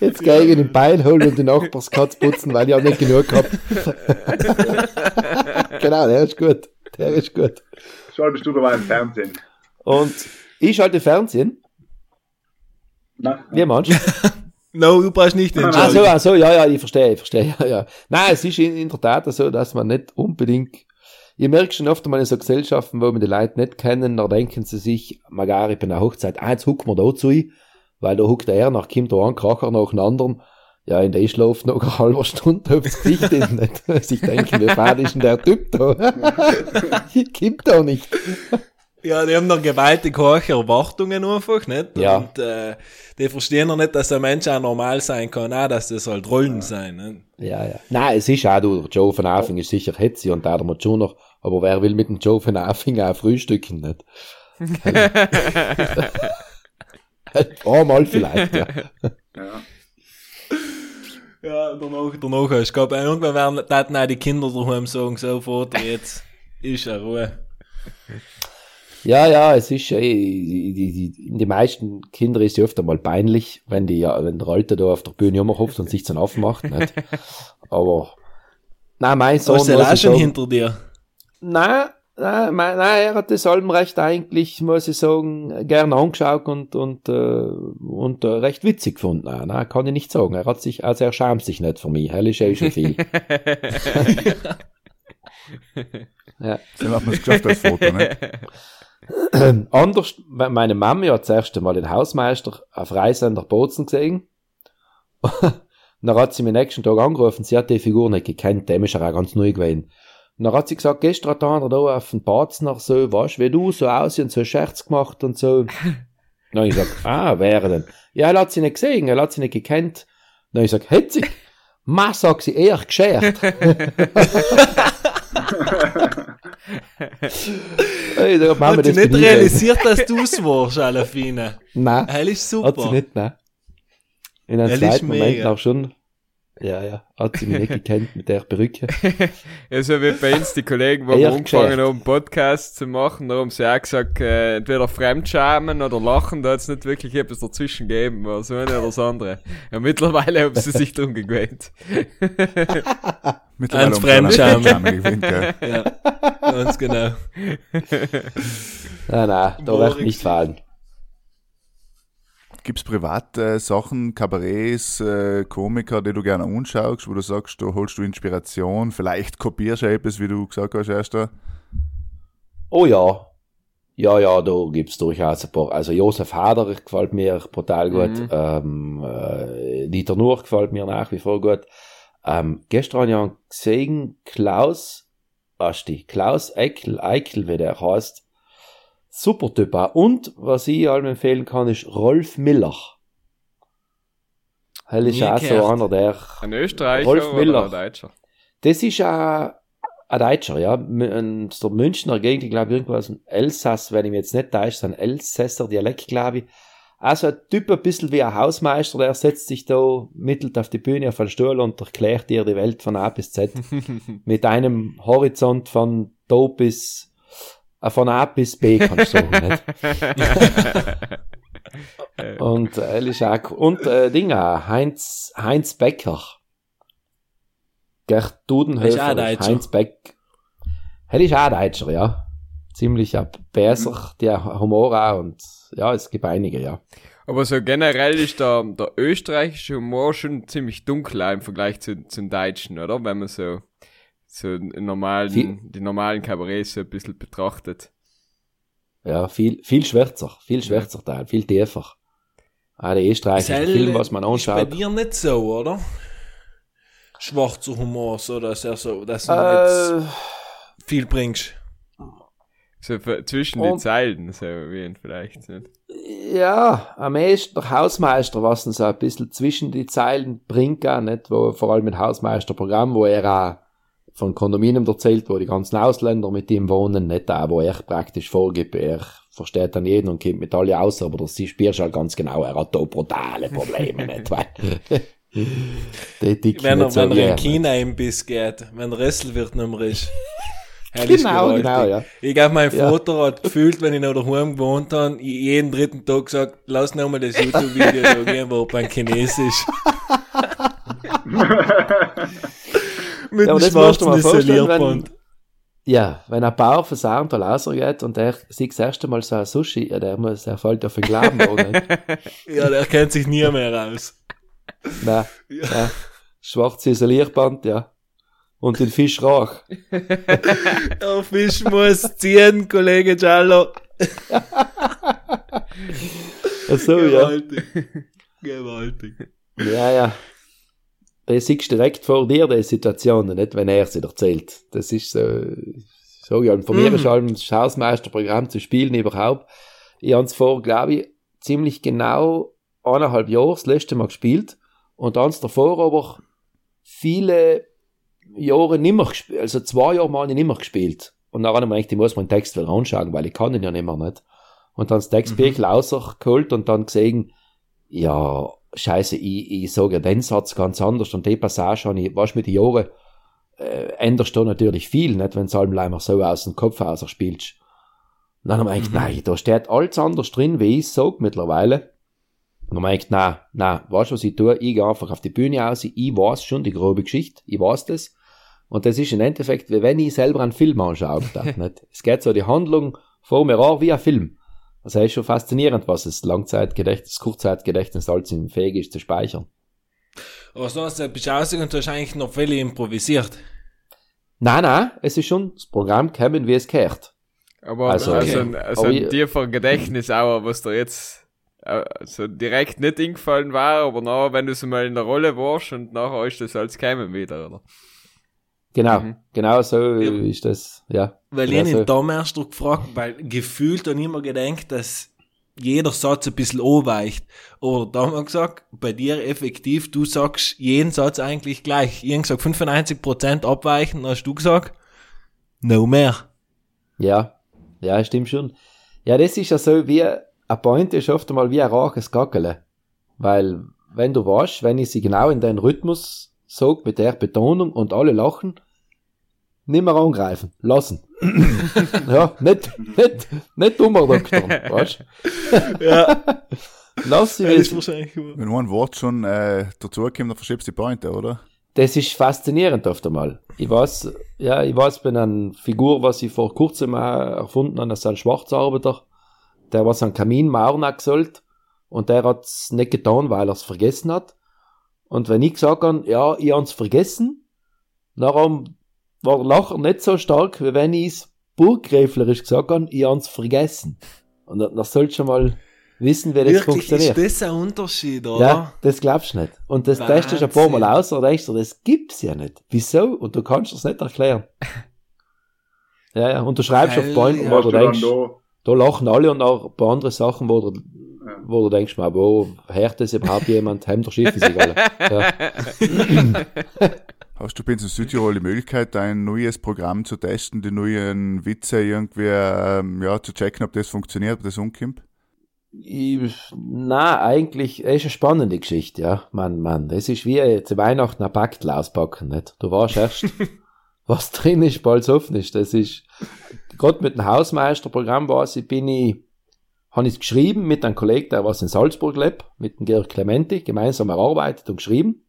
Jetzt gehe ich in den Bein holen und die Nachbarskatz putzen, weil ich auch nicht genug gehabt. Genau, der ist gut. Der ist gut. Schon bist du dabei im Fernsehen. Und ich schalte Fernsehen? Nein. Wie meinst du? No, du brauchst nicht den Job. Ach so, ach so, ja, ja, ich verstehe, ich verstehe, ja, ja. Nein, es ist in, in der Tat so, dass man nicht unbedingt, ich merke schon oft mal in so Gesellschaften, wo man die Leute nicht kennen, da denken sie sich, magari bei einer Hochzeit, ah, jetzt hucken wir da zu, weil da huckt er, nach kommt da ein Kracher nach dem anderen, ja, in der schläft noch eine halbe Stunde aufs Gesicht hin, nicht? Sich denken, wie fad ist denn der Typ da? Kommt da nicht. Ja, die haben dann gewaltig hohe Erwartungen einfach, nicht? Ja. Und äh, die verstehen noch nicht, dass ein Mensch auch normal sein kann, auch dass das halt Rollen ja. sein, nicht? Ja, ja. Nein, es ist auch, du, der Joe von Afing ist sicher Hetzi und da der schon noch, aber wer will mit dem Joe von Afing auch frühstücken, nicht? Einmal vielleicht, ja. Ja. Ja, danach, danach hast du gehabt. Irgendwann werden dann auch die Kinder daheim sagen, sofort, jetzt ist ja Ruhe. Ja, ja, es ist, äh, die, die, in den meisten Kindern ist es öfter mal peinlich, wenn die, wenn der Alter da auf der Bühne rumhopft und sich dann aufmacht, nicht? Aber, nein, mein Sohn. Hast du den Laschen hinter dir? Nein, nein, mein, nein, er hat das allem recht eigentlich, muss ich sagen, gerne angeschaut und, und, äh, und, äh, recht witzig gefunden. Nein, nein, kann ich nicht sagen. Er hat sich, also er schämt sich nicht für mich. Er ist eh schon viel. Ja. Dann hat man es geschafft, das Foto, nicht? Anders, meine Mami hat das erste Mal den Hausmeister auf Reise an der Bozen gesehen. Dann hat sie mir nächsten Tag angerufen, sie hat die Figur nicht gekannt, dem ist er auch ganz neu gewesen. Und dann hat sie gesagt, gestern hat einer da auf den Badzen so, weißt du, wie du so aussiehst und so Scherz gemacht und so. Dann habe ich gesagt, ah, wer denn? Ja, er hat sie nicht gesehen, er hat sie nicht gekannt. Dann habe ich gesagt, hätte sie. Ma, sagt sie, eher geschert. Hey, da hat hat sie nicht realisiert, dass du es warst, Alafine? Nein. Er ist super. Hat sie nicht, nein. In einem zweiten Moment auch schon. Ja, ja. Hat sie mich nicht gekannt mit der Perücke. Ja, so wie bei uns die Kollegen, die wir angefangen haben, Podcasts zu machen, da haben sie auch gesagt, äh, entweder Fremdschämen oder Lachen, da hat es nicht wirklich etwas dazwischen gegeben, war so eine oder das andere. Ja, mittlerweile haben sie sich drum gewöhnt. Mittlerweile Fremdschämen gewöhnt, gell? Ja, ganz genau. Nein, nein, da werde ich nicht fallen. Gibt es private äh, Sachen, Kabarets, äh, Komiker, die du gerne anschaust, wo du sagst, da holst du Inspiration, vielleicht kopierst du etwas, wie du gesagt hast, erst da? Oh ja, ja, ja, da gibt es durchaus ein paar. Also Josef Hader gefällt mir brutal gut, mhm. ähm, äh, Dieter Nuhr gefällt mir nach wie vor gut. Ähm, gestern habe ich gesehen, Klaus, was die, Klaus Eichel, Eichel, wie der heißt, super Typ auch. Und was ich allem empfehlen kann, ist Rolf Miller. Das ist auch so einer, der... Ein Österreicher Rolf Miller. Oder ein Deutscher? Das ist ein, ein Deutscher, ja. Ein, der Münchner Gegend, ich glaube, irgendwo aus dem Elsass, wenn ich mich jetzt nicht täusche, so ein Elsässer Dialekt, glaube ich. Also ein Typ, ein bisschen wie ein Hausmeister, der setzt sich da mittelt auf die Bühne auf einen Stuhl und erklärt dir die Welt von A bis Z. Mit einem Horizont von da bis... Von A bis B kannst du sagen, nicht? Und äh, ist auch, und äh, Dinger, Heinz, Heinz Becker. Gerd Dudenhöfer, Heinz Becker. Er ist auch Deutscher, ja. Ziemlich ab besser, mhm. der Humor auch und ja, es gibt einige, ja. Aber so generell ist der, der österreichische Humor schon ziemlich dunkel im Vergleich zu, zum Deutschen, oder? Wenn man so... so normalen, viel, die normalen Kabarets so ein bisschen betrachtet. Ja, viel, viel schwärzer, viel schwärzer Teil, viel tiefer. Auch der österreichische Film, was man anschaut. Ist bei dir nicht so, oder? Schwarzer Humor, so dass er so, dass du äh, jetzt viel bringst. So zwischen und, die Zeilen, so wie vielleicht. Nicht? Ja, am ehesten der Hausmeister, was ihn so ein bisschen zwischen die Zeilen bringt, auch nicht, wo, vor allem mit Hausmeisterprogramm, wo er auch von Kondominium erzählt, wo die ganzen Ausländer mit ihm wohnen, nicht auch, wo er praktisch vorgibt, er versteht dann jeden und kommt mit allen aus, aber das spürst halt ganz genau, er hat da brutale Probleme, nicht, weil wenn, nicht er, so wenn er in China im Biss geht, wenn Rössl wird nicht mehr ist. Genau, genau, ja. Ich glaube, mein Vater ja. hat gefühlt, wenn ich noch daheim gewohnt habe, jeden dritten Tag gesagt, lass noch mal das YouTube-Video da gehen, wo man Chinesisch mit ja, aber dem schwarzen Isolierband. Ja, wenn ein Bauer von Sarntal rausgeht und der sieht das erste Mal so ein Sushi, ja, der, muss, der fällt auf den Glauben an. Ja, der kennt sich nie mehr aus. Nein, ja. Nein. Schwarzes Isolierband, ja. Und den Fisch rauch. Der Fisch muss ziehen, Kollege Giallo. Ach so, gewaltig. Ja. Gewaltig. Ja, ja. Der siehst direkt vor dir, die Situationen, nicht, wenn er sie erzählt. Das ist so, so ja. Von mir mm. ist allem das Hausmeisterprogramm zu spielen überhaupt. Ich habe es vor, glaube ich, ziemlich genau eineinhalb Jahre das letzte Mal gespielt und dann davor aber viele Jahre nicht mehr gespielt, also zwei Jahre mal nicht mehr gespielt. Und dann habe ich mir gedacht, ich muss mir den Text wieder anschauen, weil ich kann ihn ja nicht mehr. Nicht? Und dann das Textbüchlein mhm. rausgeholt und dann gesehen, ja, Scheiße, ich, ich sage ja den Satz ganz anders und die Passage habe ich, weißt du, mit den Jahren äh, änderst du natürlich viel, nicht, wenn du Salmleimer so aus dem Kopf raus spielst. Und dann habe ich mhm. gedacht, nein, da steht alles anders drin, wie ich es sage mittlerweile. Und dann habe ich gedacht, nein, nein, weißt du, was ich tue? Ich gehe einfach auf die Bühne raus, ich weiß schon die grobe Geschichte, ich weiß das. Und das ist im Endeffekt, wie wenn ich selber einen Film anschaue. Nicht? Es geht so die Handlung vor mir an wie ein Film. Das ist schon faszinierend, was das Langzeitgedächtnis, das Kurzzeitgedächtnis alles in fähig ist zu speichern. Aber sonst bist du ausgegangen und du hast eigentlich noch viele improvisiert. Nein, nein, es ist schon das Programm gekommen, wie es gehört. Aber also, okay. also, also aber ein tiefer Gedächtnis auch, was da jetzt also direkt nicht eingefallen war, aber nachher, wenn du so mal in der Rolle warst und nachher ist das alles gekommen wieder, oder? Genau, mhm. genau so ja. ist das, ja. Weil genau ich ihn so. damals gefragt, weil gefühlt dann immer gedenkt, dass jeder Satz ein bisschen anweicht. Aber da haben wir gesagt, bei dir effektiv, du sagst jeden Satz eigentlich gleich. Ich habe gesagt, fünfundneunzig Prozent abweichen, dann hast du gesagt, no mehr. Ja, ja, stimmt schon. Ja, das ist ja so wie, ein Point ist oft einmal wie ein raches Gackele. Weil, wenn du weißt, wenn ich sie genau in deinen Rhythmus sage, mit der Betonung und alle lachen, nicht mehr angreifen, lassen. ja, nicht, nicht, nicht dummer Doktor, weißt du? ja. Lass sie wissen. Wenn ein Wort schon äh, dazukommt, dann verschiebst du die Pointe, oder? Das ist faszinierend oft einmal. Ich weiß, ja, ich weiß, bei einer Figur, was ich vor kurzem erfunden habe, das ist ein Schwarzarbeiter, der was an Kamin mauern sollte, und der hat's nicht getan, weil er's vergessen hat. Und wenn ich gesagt habe, ja, ich hab's vergessen, dann war Lachen nicht so stark, wie wenn ich's burggräflerisch gesagt habe, ich hab's vergessen. Und dann sollst du schon mal wissen, wie das Wirklich funktioniert. Ist das ein Unterschied, oder? Ja, das glaubst du nicht. Und das Wahnsinn. Testest du ein paar Mal aus und denkst dir, das gibt's ja nicht. Wieso? Und du kannst es nicht erklären. ja, ja, und du schreibst Heil, auf Pointen, wo du denkst, da. da lachen alle und auch ein paar andere Sachen, wo du, ja. wo du denkst, mal, wo hört das überhaupt jemand? Heim der Schiff ist egal. Ja. Hast du jetzt in Südtirol die Möglichkeit, ein neues Programm zu testen, die neuen Witze irgendwie ähm, ja, zu checken, ob das funktioniert, ob das umkommt? Na, eigentlich, es ist eine spannende Geschichte, ja. Mann, Mann, es ist wie zu Weihnachten ein Backtel auspacken, nicht? Du warst erst, was drin ist, bald offen ist. Das ist, gerade mit dem Hausmeisterprogramm war ich, bin ich, habe ich es geschrieben mit einem Kollegen, der was in Salzburg lebt, mit dem Georg Clementi, gemeinsam erarbeitet und geschrieben.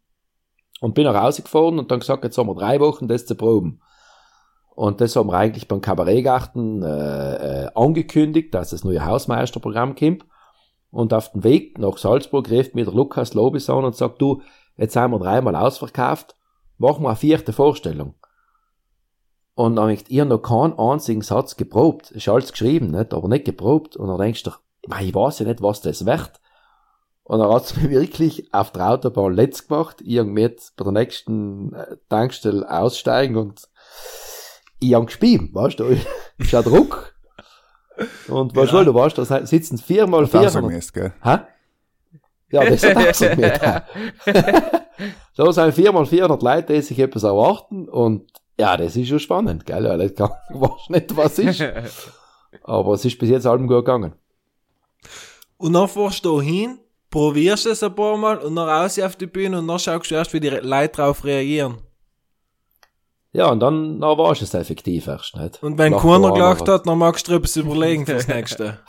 Und bin nach Hause gefahren und dann gesagt, jetzt haben wir drei Wochen, das zu proben. Und das haben wir eigentlich beim Kabarettgarten äh, äh, angekündigt, dass das neue Hausmeisterprogramm kommt. Und auf dem Weg nach Salzburg rief mir der Lukas Lobis an und sagt, du, jetzt haben wir dreimal ausverkauft, machen wir eine vierte Vorstellung. Und dann denkt, ich habe noch keinen einzigen Satz geprobt. Ist alles geschrieben, nicht? Aber nicht geprobt. Und dann denkst du, ich weiß ja nicht, was das wird. Und dann hat es mir wirklich auf der Autobahn letzt gemacht. Ich habe jetzt bei der nächsten Tankstelle aussteigen und ich habe gespielt, weißt du? Ist ja Druck. Und was soll du, weißt du, da sitzen viermal vier. vierhundert gell? Hä? Ja, das ist tausend Meter. Da sind viermal vierhundert Leute, die sich etwas erwarten und ja, das ist schon spannend, gell? Weil ich weiß nicht, was ist. Aber es ist bis jetzt allem gut gegangen. Und dann fährst du hin, probierst es ein paar Mal und dann raus auf die Bühne und dann schaust du erst, wie die Leute drauf reagieren. Ja, und dann, dann warst du es effektiv erst, nicht? Und wenn keiner gelacht hat, dann magst du dir etwas überlegen fürs Nächste.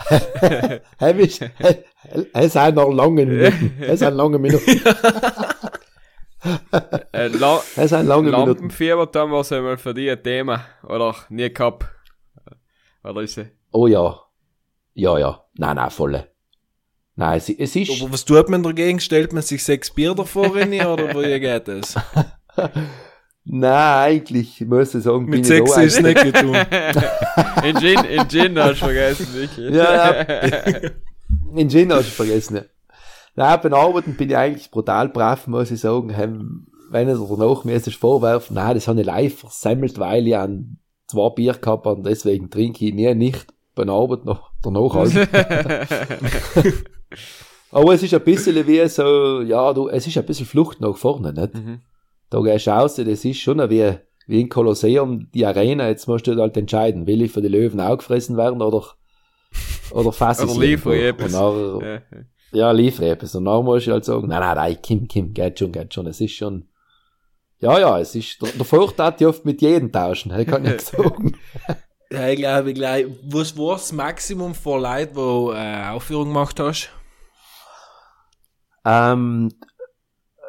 Es sind noch lange Minuten. Es sind lange Minuten. Ein La- Lampenfieber, dann war es einmal für dich ein Thema, oder nie gehabt, oder ist es? Oh ja, ja, ja, nein, nein, voll. Nein, es, es ist... Aber was tut man dagegen? Stellt man sich sechs Bier davor rein, oder wie geht das? nein, eigentlich, ich muss sagen... Mit sechs ist es nicht getan. in, Gin, in Gin hast du vergessen, wirklich. ja, in Gin hast du vergessen, nein, beim Arbeiten bin ich eigentlich brutal brav, muss ich sagen. Wenn es danach mir ist vorwerfen, nein, das habe ich live versammelt, weil ich an zwei Bier gehabt habe und deswegen trinke ich nie nicht beim Arbeiten noch danach halt. Aber es ist ein bisschen wie so, ja, du, es ist ein bisschen Flucht nach vorne, nicht? Mhm. Da gehst du raus, das ist schon wie, wie im Kolosseum, die Arena, jetzt musst du halt entscheiden, will ich von den Löwen auch gefressen werden oder, oder fass ich lieber etwas. Ja, liefere etwas. Und dann muss ich halt sagen, nein, nein, nein, Kim, Kim, geht schon, geht schon. Es ist schon, ja, ja, es ist, der Vorteil hat ich oft mit jedem tauschen, das kann ich nicht sagen. ja, ich glaube, gleich. Was war das Maximum von Leuten, wo du äh, Aufführung gemacht hast? Ähm,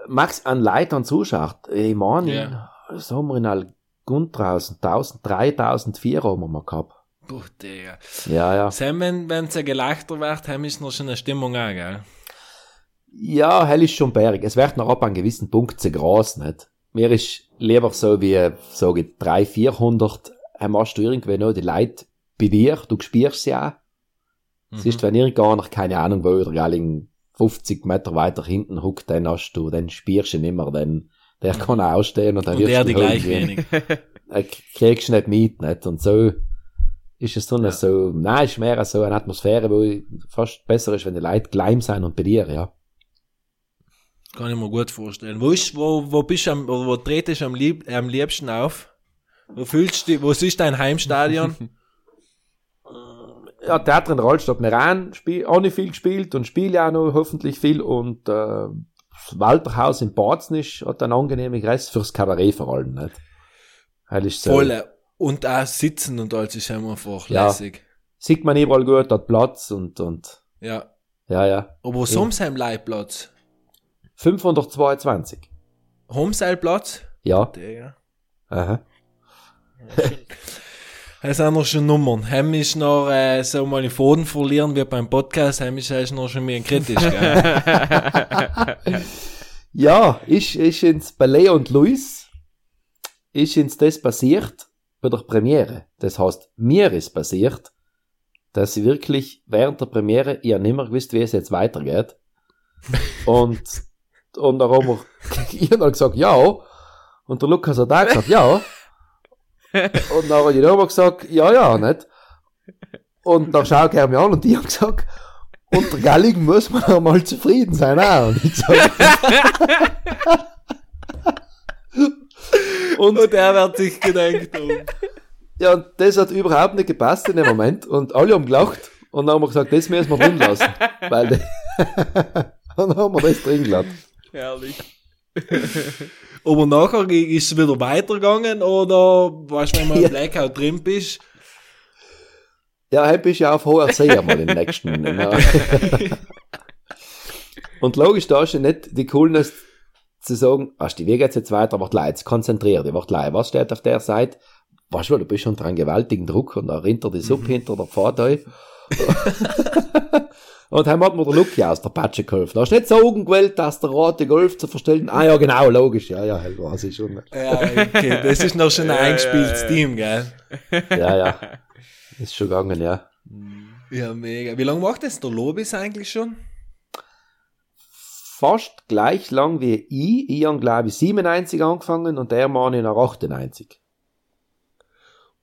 Max, an Leuten an Zuschauer, ich meine, yeah. das haben wir in Algund draußen, tausend, dreitausend, viertausend haben wir mal gehabt. Boah, Digga. Ja, ja. Sam, wenn es ein Gelächter wird, dann ist noch schon eine Stimmung an, gell? Ja, hell ist schon berg. Es wird noch ab einem gewissen Punkt zu groß, nicht? Mir ist lieber so wie, sage ich, dreihundert, vierhundert, dann hast du irgendwie noch die Leute bei dir, du spürst sie auch. Mhm. Siehst, wenn irgendeiner, keine Ahnung, wo oder fünfzig Meter weiter hinten huckt, dann hast du, dann spürst du nicht mehr, dann, der kann auch stehen und dann wirst du die gleich wenig. Äh, kriegst du nicht mit, nicht? Und so ist es so eine, ja. so, nein, ist mehr so eine Atmosphäre, wo fast besser ist, wenn die Leute gleich sind und bei dir, ja. Kann ich mir gut vorstellen. Wo ist, wo, wo bist du am, wo tretest du am, lieb, am liebsten auf? Wo fühlst du, wo ist dein Heimstadion? Ja, Theater in der Rollstadt, Meran, spiel, auch nicht viel gespielt und spiele ja auch noch hoffentlich viel und, äh, das Walterhaus in Badzen ist, hat einen angenehmen Rest fürs Kabarett vor allem, nicht? Heilig so. Voll, und auch sitzen und alles ist einfach ja. lässig. Sieht man überall gut, hat Platz und, und. Ja. Ja, ja. Aber wo ist Homsheim Leihplatz? fünfhundertzweiundzwanzig. Homseilplatz? Ja. Der, ja. Aha. Das sind noch schon Nummern. Heim ist noch, äh, so mal den Faden verlieren wie beim Podcast. Heim ist eigentlich noch schon mehr kritisch, gell? Ja, ist, ist ins Ballet und Luis, ist ins das passiert bei der Premiere. Das heißt, mir ist passiert, dass ich wirklich während der Premiere ja nicht mehr gewusst, wie es jetzt weitergeht. Und, und dann haben wir, ich habe gesagt, ja. Und der Lukas hat auch gesagt, ja. Und dann habe ich nochmal gesagt, ja, ja, nicht? Und dann schaut er mich an und die haben gesagt, unter Gallig muss man auch mal zufrieden sein, auch. Und ich sage, und, und er wird sich gedenkt um. Ja, und das hat überhaupt nicht gepasst in dem Moment. Und alle haben gelacht. Und dann haben wir gesagt, das müssen wir drin lassen. Weil de- und dann haben wir das drin gelassen. Herrlich. Aber nachher ist es wieder weitergegangen oder weißt du, wenn man im Blackout drin bist? Ja, heute bist du ja auf hoher See einmal im nächsten. Und logisch, da ist ja nicht die Coolness zu sagen, weißt du, wie geht's jetzt weiter, warte leid, jetzt konzentrier dich, warte leid, was steht auf der Seite? Weißt du, du bist unter einem gewaltigen Druck und da rinnt dir die Suppe hinter der Pfad ein. Und dann hat mir der Lucky aus der Patsche geholfen. Da hast du nicht saugen gewählt, dass der rote Golf zu verstellen. Ah ja, genau, logisch. Ja, ja, halt weiß ich schon. Ja, okay. Das ist noch schon ein ja, eingespieltes ja, ja. Team, gell? Ja, ja. Ist schon gegangen, ja. Ja, mega. Wie lange macht das der Lobis eigentlich schon? Fast gleich lang wie ich. Ich habe, glaube ich, siebenundneunzig angefangen und der Mann in achtundneunzig.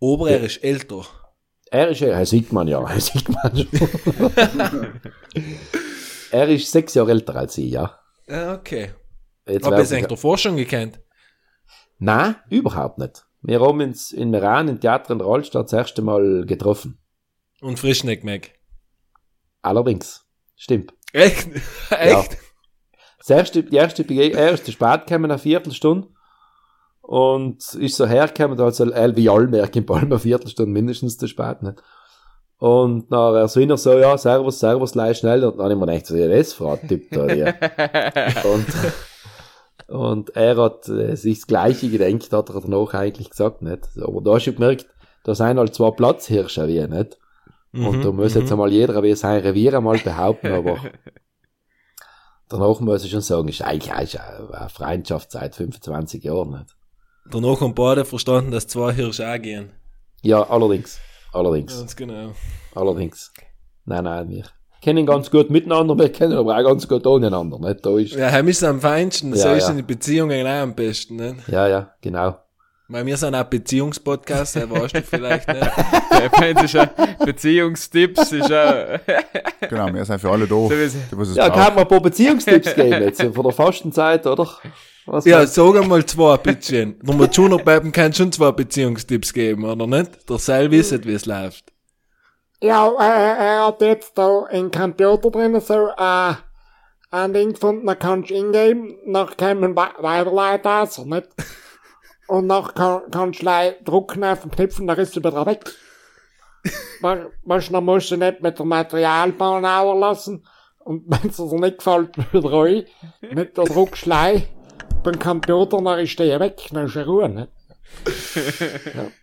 Aber er ist älter. Er ist, er sieht man ja, er sieht man schon. Er ist sechs Jahre älter als ich, ja. Okay. Jetzt Hab ich es eigentlich davor schon gekannt? Nein, überhaupt nicht. Wir haben uns in Meran, im Theater in der Rollstadt, das erste Mal getroffen. Und frisch nicht gemerkt. Allerdings. Stimmt. Echt? Echt? Ja. Das erste, die erste Bege- er ist zu spät gekommen, eine Viertelstunde. Und ist so hergekommen, da hat so ein wie Allmerk im Palm eine Viertelstunde mindestens zu spät, nicht? Und dann war so inner so, ja, servus, servus, leih schnell, und dann habe ich mir gedacht, so, ja, das fragt Typ da, ja. und, und er hat äh, sich das Gleiche gedenkt, hat er danach eigentlich gesagt, nicht? So, aber da hast du gemerkt, da sind halt zwei Platzhirsche, wie, nicht? Und mhm, da muss m-m. jetzt einmal jeder wie sein Revier einmal behaupten, aber danach muss ich schon sagen, ist eigentlich, eigentlich eine Freundschaft seit fünfundzwanzig Jahren, nicht? Danach haben beide verstanden, dass zwei Hirsche auch gehen. Ja, allerdings. Allerdings. Ganz genau. Allerdings. Nein, nein, wir kennen ganz gut miteinander, wir kennen aber auch ganz gut ohneinander. Nicht? Da ist ja, wir sind am feinsten, ja, so ja. ist in den Beziehungen auch am besten. Nicht? Ja, ja, genau. Weil wir sind auch Beziehungspodcast, das weißt du vielleicht nicht. Das ist auch Beziehungstipps, ist auch... Genau, wir sind für alle da. So es ja, kann man ein paar Beziehungstipps geben jetzt, von der Fastenzeit, oder? Was ja, meinst? Sag einmal zwei, bitte. Nummer Juno-Beben kann schon zwei Beziehungstipps geben, oder nicht? Der Seil wisset, wie es läuft. Ja, äh, er hat jetzt da in Computer drin so äh, ein Ding gefunden, da kannst du hingeben, dann kommen Weiterleute aus, nicht? Und dann kann, kannst du gleich drucken auf den Knöpfen, dann ist es wieder weg. Dann musst du nicht mit der Materialbahn lassen. Und wenn es dir nicht gefällt, wieder rein, mit der Druckschlei. Beim Computer, dann ist der weg, dann ist er Ruhe, ne?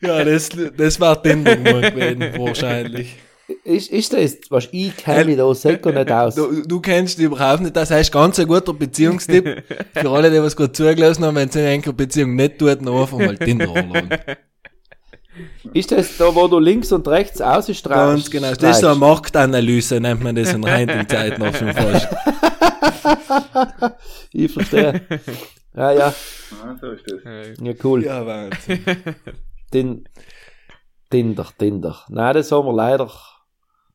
Ja, ja das, das war Tinder nur gewesen, wahrscheinlich. Ist, ist das, was ich kenne mich da selber nicht aus. Du, du kennst dich überhaupt nicht, das heißt, ganz ein guter Beziehungstipp für alle, die was gut zugelassen haben, wenn sie in einer Beziehung nicht tut, dann einfach mal Tinder anladen. Ist das da, wo du links und rechts ausstrahlst? Ganz genau, das ist so eine Marktanalyse, nennt man das in reinen Zeiten noch schon fast. Ich verstehe. Ah ja. Ah, so ist das. Ja, cool. Ja, Wahnsinn. Den, Tinder, Tinder. Nein, das haben wir leider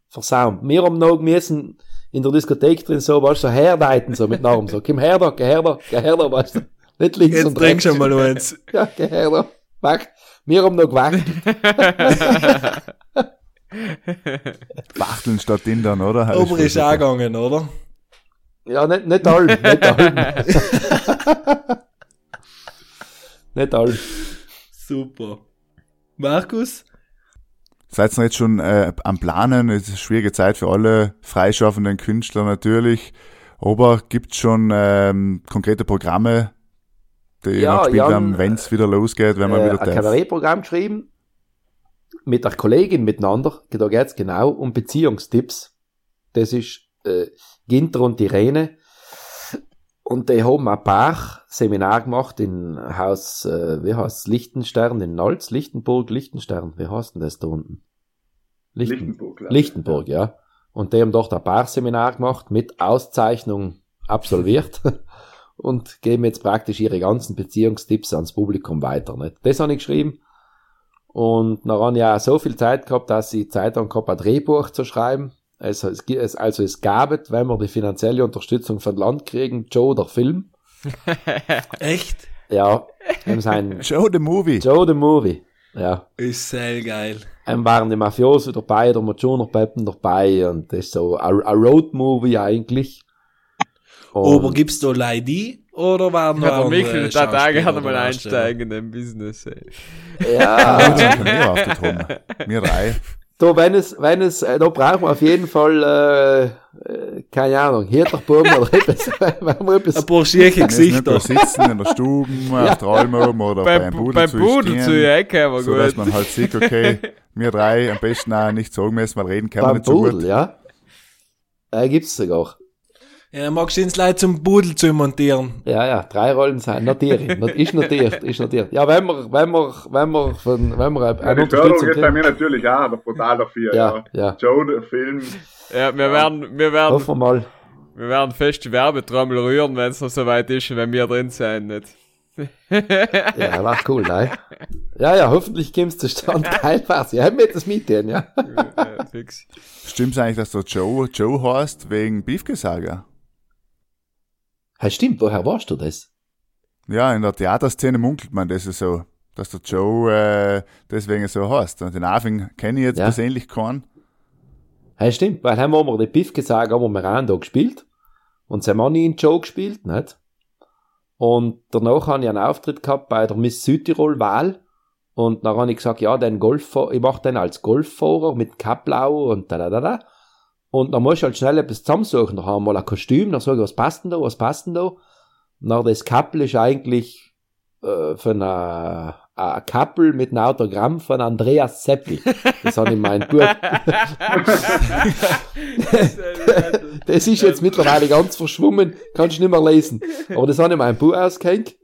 versaumt. Wir haben noch müssen in der Diskothek drin so, weißt du, so herleiten, so mit Namen, so, komm her da, geh her da, geh her da, weißt du, nicht links jetzt und rechts. Jetzt trink schon mal eins. Ja, geh her da, wack. Wir haben noch gewackelt. Wachteln statt Tindern, oder? Heißt Ober ist angegangen, oder? Ja, nicht, nicht allem, nicht allem. Nicht allem. Super. Markus? Seid ihr jetzt schon äh, am Planen? Es ist eine schwierige Zeit für alle freischaffenden Künstler natürlich. Aber gibt es schon ähm, konkrete Programme, die ja, noch gespielt haben, wenn es wieder losgeht, wenn man äh, wieder darf? Ich habe ein Kabarettprogramm geschrieben mit einer Kollegin miteinander. Da geht es genau um Beziehungstipps. Das ist äh, Ginter und Irene. Und die haben ein paar Seminar gemacht in Haus, äh, wie heißt es, Lichtenstern, in Nolz, Lichtenburg, Lichtenstern, wie heißt denn das da unten? Lichten, Lichtenburg, glaube ich. Lichtenburg, ja. Und die haben dort ein paar Seminar gemacht, mit Auszeichnung absolviert und geben jetzt praktisch ihre ganzen Beziehungstipps ans Publikum weiter. Nicht? Das habe ich geschrieben und dann habe ich auch so viel Zeit gehabt, dass ich Zeit dann gehabt habe, ein Drehbuch zu schreiben. Also es, es, also es gab es, wenn wir die finanzielle Unterstützung vom Land kriegen, Joe der Film. Echt? Ja. Sein Joe the Movie. Joe the Movie, ja. Ist sehr geil. Dann waren die Mafiosi dabei, der Machoner-Peppen dabei und das ist so ein Road-Movie eigentlich. Und aber gibt's da Leute die? Oder waren noch andere Mikkel, da Tage hat er mal einsteigen in dem Business. Ey. Ja. Wir drei. So, wenn es, wenn es, da brauchen wir auf jeden Fall, äh, keine Ahnung, Hirterbuben oder etwas, wenn wir etwas... Ein paar schierchen Gesichter. Sitzen in der Stube, auf der Alm oder beim Pudel beim Pudel zu Ecke, aber so, gut. So, dass man halt sieht, okay, wir drei am besten auch nicht sagen müssen, weil reden können wir nicht so Pudel, gut. Ja. Äh, gibt's sogar. Ja, dann magst du ins Leid zum Pudel zu montieren. Ja, ja, drei Rollen sein, notiere ich. Ist notiert, ist notiert. Ja, wenn wir, wenn wir, wenn wir, von, wenn wir eine ja, die Förderung geht bei mir natürlich auch, aber brutal dafür, ja, ja. ja. Joe, der Film. Ja, wir werden, wir werden, hoffen wir mal. Wir werden fest die Werbetrommel rühren, wenn es noch so weit ist, wenn wir drin sind, nicht? Ja, war cool, nein? Ja, ja, hoffentlich kommst du zustande. Geil war's. Ja, haben wir das mitnehmen, ja. Ja, fix. Stimmt's eigentlich, dass du Joe, Joe heißt wegen Beefgesager? Hey, stimmt, woher warst du das? Ja, in der Theaterszene munkelt man das so, dass der Joe äh, deswegen so heißt. Und den Anfang kenne ich jetzt ja. persönlich keinen. Hey, stimmt, weil haben wir den Piff gesagt, haben wir Meran da gespielt und sein Mann in Joe gespielt, nicht? Und danach habe ich einen Auftritt gehabt bei der Miss Südtirol-Wahl und dann habe ich gesagt, ja, den Golf, ich mache den als Golffahrer mit Kapplau und da da da da. Und dann musst du halt schnell etwas zusammensuchen. Dann haben wir mal ein Kostüm, dann sage ich, was passt denn da, was passt denn da? Na, das Kappel ist eigentlich äh, von einer ein Kappel mit einem Autogramm von Andreas Seppel. Das habe ich mein Buch. Das ist jetzt mittlerweile ganz verschwommen, kannst du nicht mehr lesen. Aber das habe ich mein Buch ausgehängt.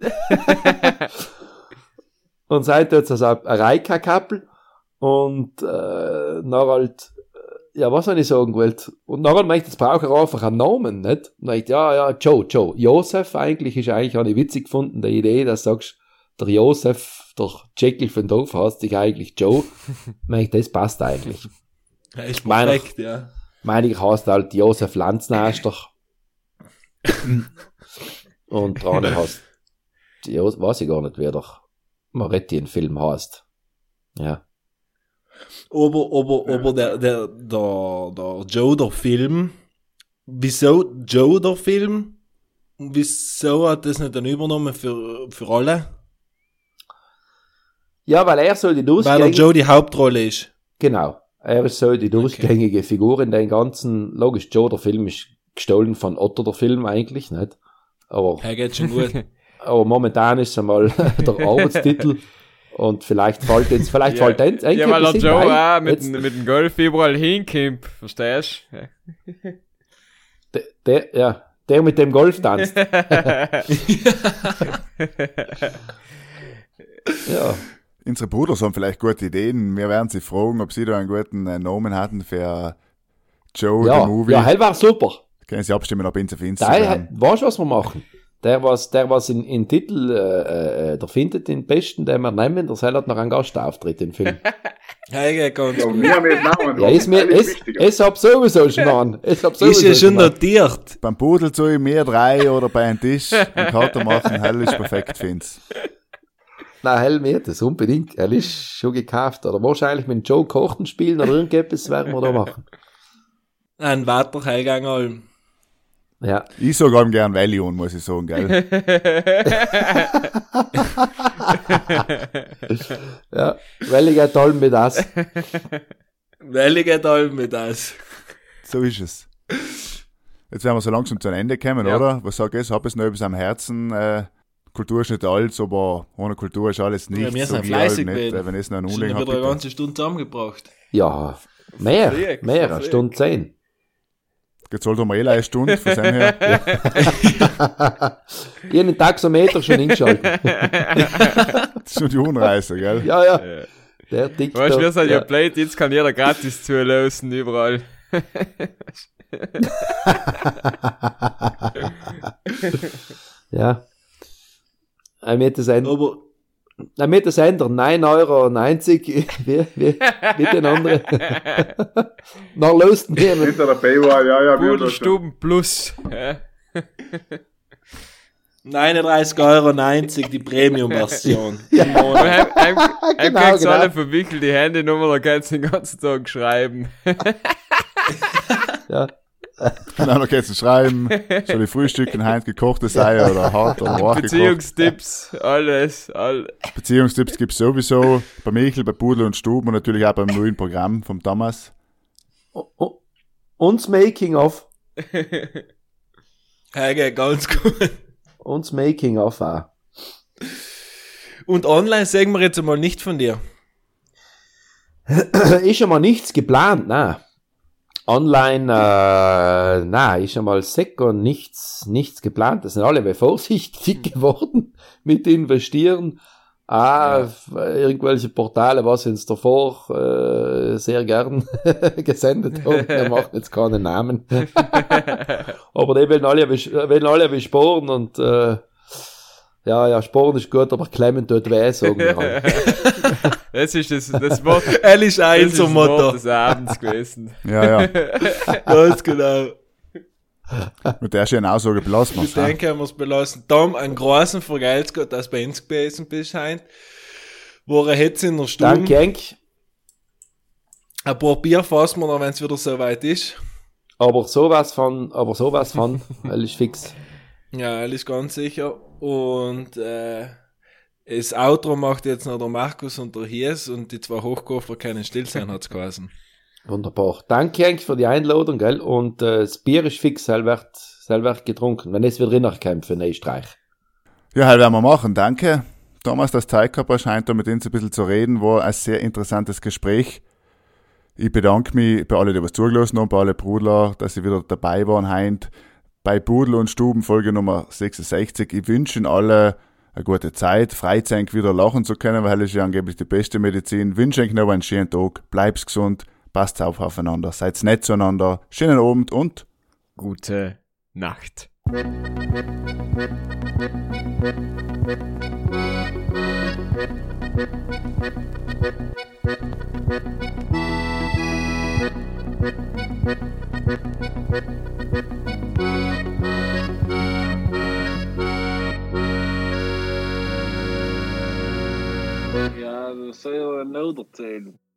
Und seitdem hat es also eine Reika-Kappel. Und äh, dann halt ja, was soll ich sagen wollte. Und nachher meinte ich, jetzt brauche ich einfach einen Namen, nicht? Und dann ich, ja, ja, Joe, Joe. Josef eigentlich ist eigentlich eine witzig gefundene Idee, dass du sagst, der Josef, der Jekyll von Dorf heißt dich eigentlich Joe. Dann ich, das passt eigentlich. Ja, ist perfekt, meine, ja. Meine ich, heißt halt Josef Lanznaster. Und dran heißt, weiß ich gar nicht, wer der Maretti-Film heißt. Ja. Aber, aber, aber der, der, der, der Joe der Film, wieso Joe der Film? Wieso hat das nicht dann übernommen für, für alle? Ja, weil er so die durchgängige... Weil der Joe die Hauptrolle ist. Genau. Er ist so die durchgängige okay. Figur in den ganzen... Logisch, Joe der Film ist gestohlen von Otto der Film eigentlich, nicht? Aber... Er geht schon gut. Aber momentan ist einmal der Arbeitstitel... Und vielleicht fällt jetzt, vielleicht ja, fällt jetzt ein. Ja, weil der Joe ein, auch mit, mit dem Golf überall hinkommt, verstehst du? Der, der, ja, der mit dem Golf tanzt. Ja. Unsere Brüder haben vielleicht gute Ideen. Wir werden sie fragen, ob sie da einen guten äh, Namen hatten für Joe, ja, the Movie. Ja, hell war super. Können sie abstimmen, ob Insta für Insta. Weißt du, was wir machen? Der, was, der, was in, in Titel, äh, der findet den besten, den wir nehmen, der soll halt noch einen Gastauftritt im Film. Ja, ganz gut. Wir haben jetzt Namen. Ja, ist mir, es, es hab sowieso schon an. Es hab sowieso ist ja schon notiert. Beim Pudel zu mir drei oder bei einem Tisch und Kater machen, hell ist perfekt, find's. Nein, hell mir das unbedingt. Hell ist schon gekauft. Oder wahrscheinlich mit dem Joe Kochten spielen oder irgendetwas werden wir da machen. Ein weiterer Heilgang allem. Ja. Ich sage allem gern Valion, muss ich sagen, gell? Ja, Vali geht allem mit das. Vali geht allem mit das. So ist es. Jetzt werden wir so langsam zu einem Ende kommen, ja. Oder? Was sag ich? Hab es noch etwas am Herzen. Äh, Kultur ist nicht alles, aber ohne Kultur ist alles nichts. Ja, wir sind fleißig gewesen. Wenn es noch einen Unling hat. Wir haben eine ganze Stunde zusammengebracht. Ja, mehr, Verflieg, mehr, Verflieg. Eine Stunde zehn. Gezahlt haben wir eh eine Stunde, von seinem her. Ja. Ich habe den Taxometer schon hingeschaltet. Das ist schon die Unreise, gell? Ja, ja. ja. Der Dick. Weißt du, wir sind ja blöd, jetzt kann jeder gratis zulösen, überall. Ja. Ich möchte das ändern. Ich möchte das ändern. neun Euro neunzig wie, wie, wie den anderen. Nach Lösten nehmen. Hinter der Paywall, ja, ja. Pudel und Stuben plus. neununddreißig Euro neunzig die Premium-Version. Ja. Ein genau, kriegst genau. Alle verwickelt die Handynummer, da kannst du den ganzen Tag schreiben. Ja. Genau, da kannst du schreiben, soll ich frühstücken, Heinz gekochtes Eier oder hart oder hart Beziehungstipps, gekocht. alles, alles. Beziehungstipps gibt's sowieso bei Michel, bei Pudel und Stuben und natürlich auch beim neuen Programm vom Thomas. Oh, oh. Uns Making of. Hey, ganz gut. Uns Making of auch. Und online sagen wir jetzt einmal nicht von dir. Ist schon mal nichts geplant, nein. Online, äh, nein, ist einmal sicher nichts, nichts geplant. Das sind alle bei vorsichtig geworden mit investieren. Ah, ja. Irgendwelche Portale, was uns davor äh, sehr gern gesendet haben. Wir machen jetzt keine Namen. Aber die werden alle, werden alle besporen und äh, ja, ja, Sporen ist gut, aber klemmen tut weh, sagen wir halt. Das ist das, das Wort. Er ist ein zum Motto des Abends gewesen. Ja, ja. Ganz genau. Mit der schönen Aussage belassen wir es. Ich denke, wir es belassen. Tom, einen großen Vergeiz Gott, dass du bei uns gewesen bist, scheint. Wo er jetzt in der Stunde. Danke, Henk. Ein paar Bier fassen wir noch, wenn es wieder so weit ist. Aber sowas von, aber sowas von, er ist fix. Ja, er ist ganz sicher. Und äh, das Outro macht jetzt noch der Markus und der Hies und die zwei Hochkoffer können still sein, hat es geheißen. Wunderbar. Danke eigentlich für die Einladung, gell? Und äh, das Bier ist fix, selber wird getrunken, wenn es wieder reinkommt für einen Streich. Ja, halt werden wir machen, danke. Thomas, das Zeitkaper scheint da mit uns ein bisschen zu reden, war ein sehr interessantes Gespräch. Ich bedanke mich bei allen, die was zugelassen haben, bei allen Brudler, dass sie wieder dabei waren heute. Bei Pudel und Stuben, Folge Nummer sechsundsechzig. Ich wünsche Ihnen alle eine gute Zeit, freizeit wieder lachen zu können, weil das ist ja angeblich die beste Medizin. Ich wünsche Ihnen noch einen schönen Tag, bleibt gesund, passt auf aufeinander, seid nett zueinander, schönen Abend und gute Nacht. Ja, dat zou je nou dat zijn.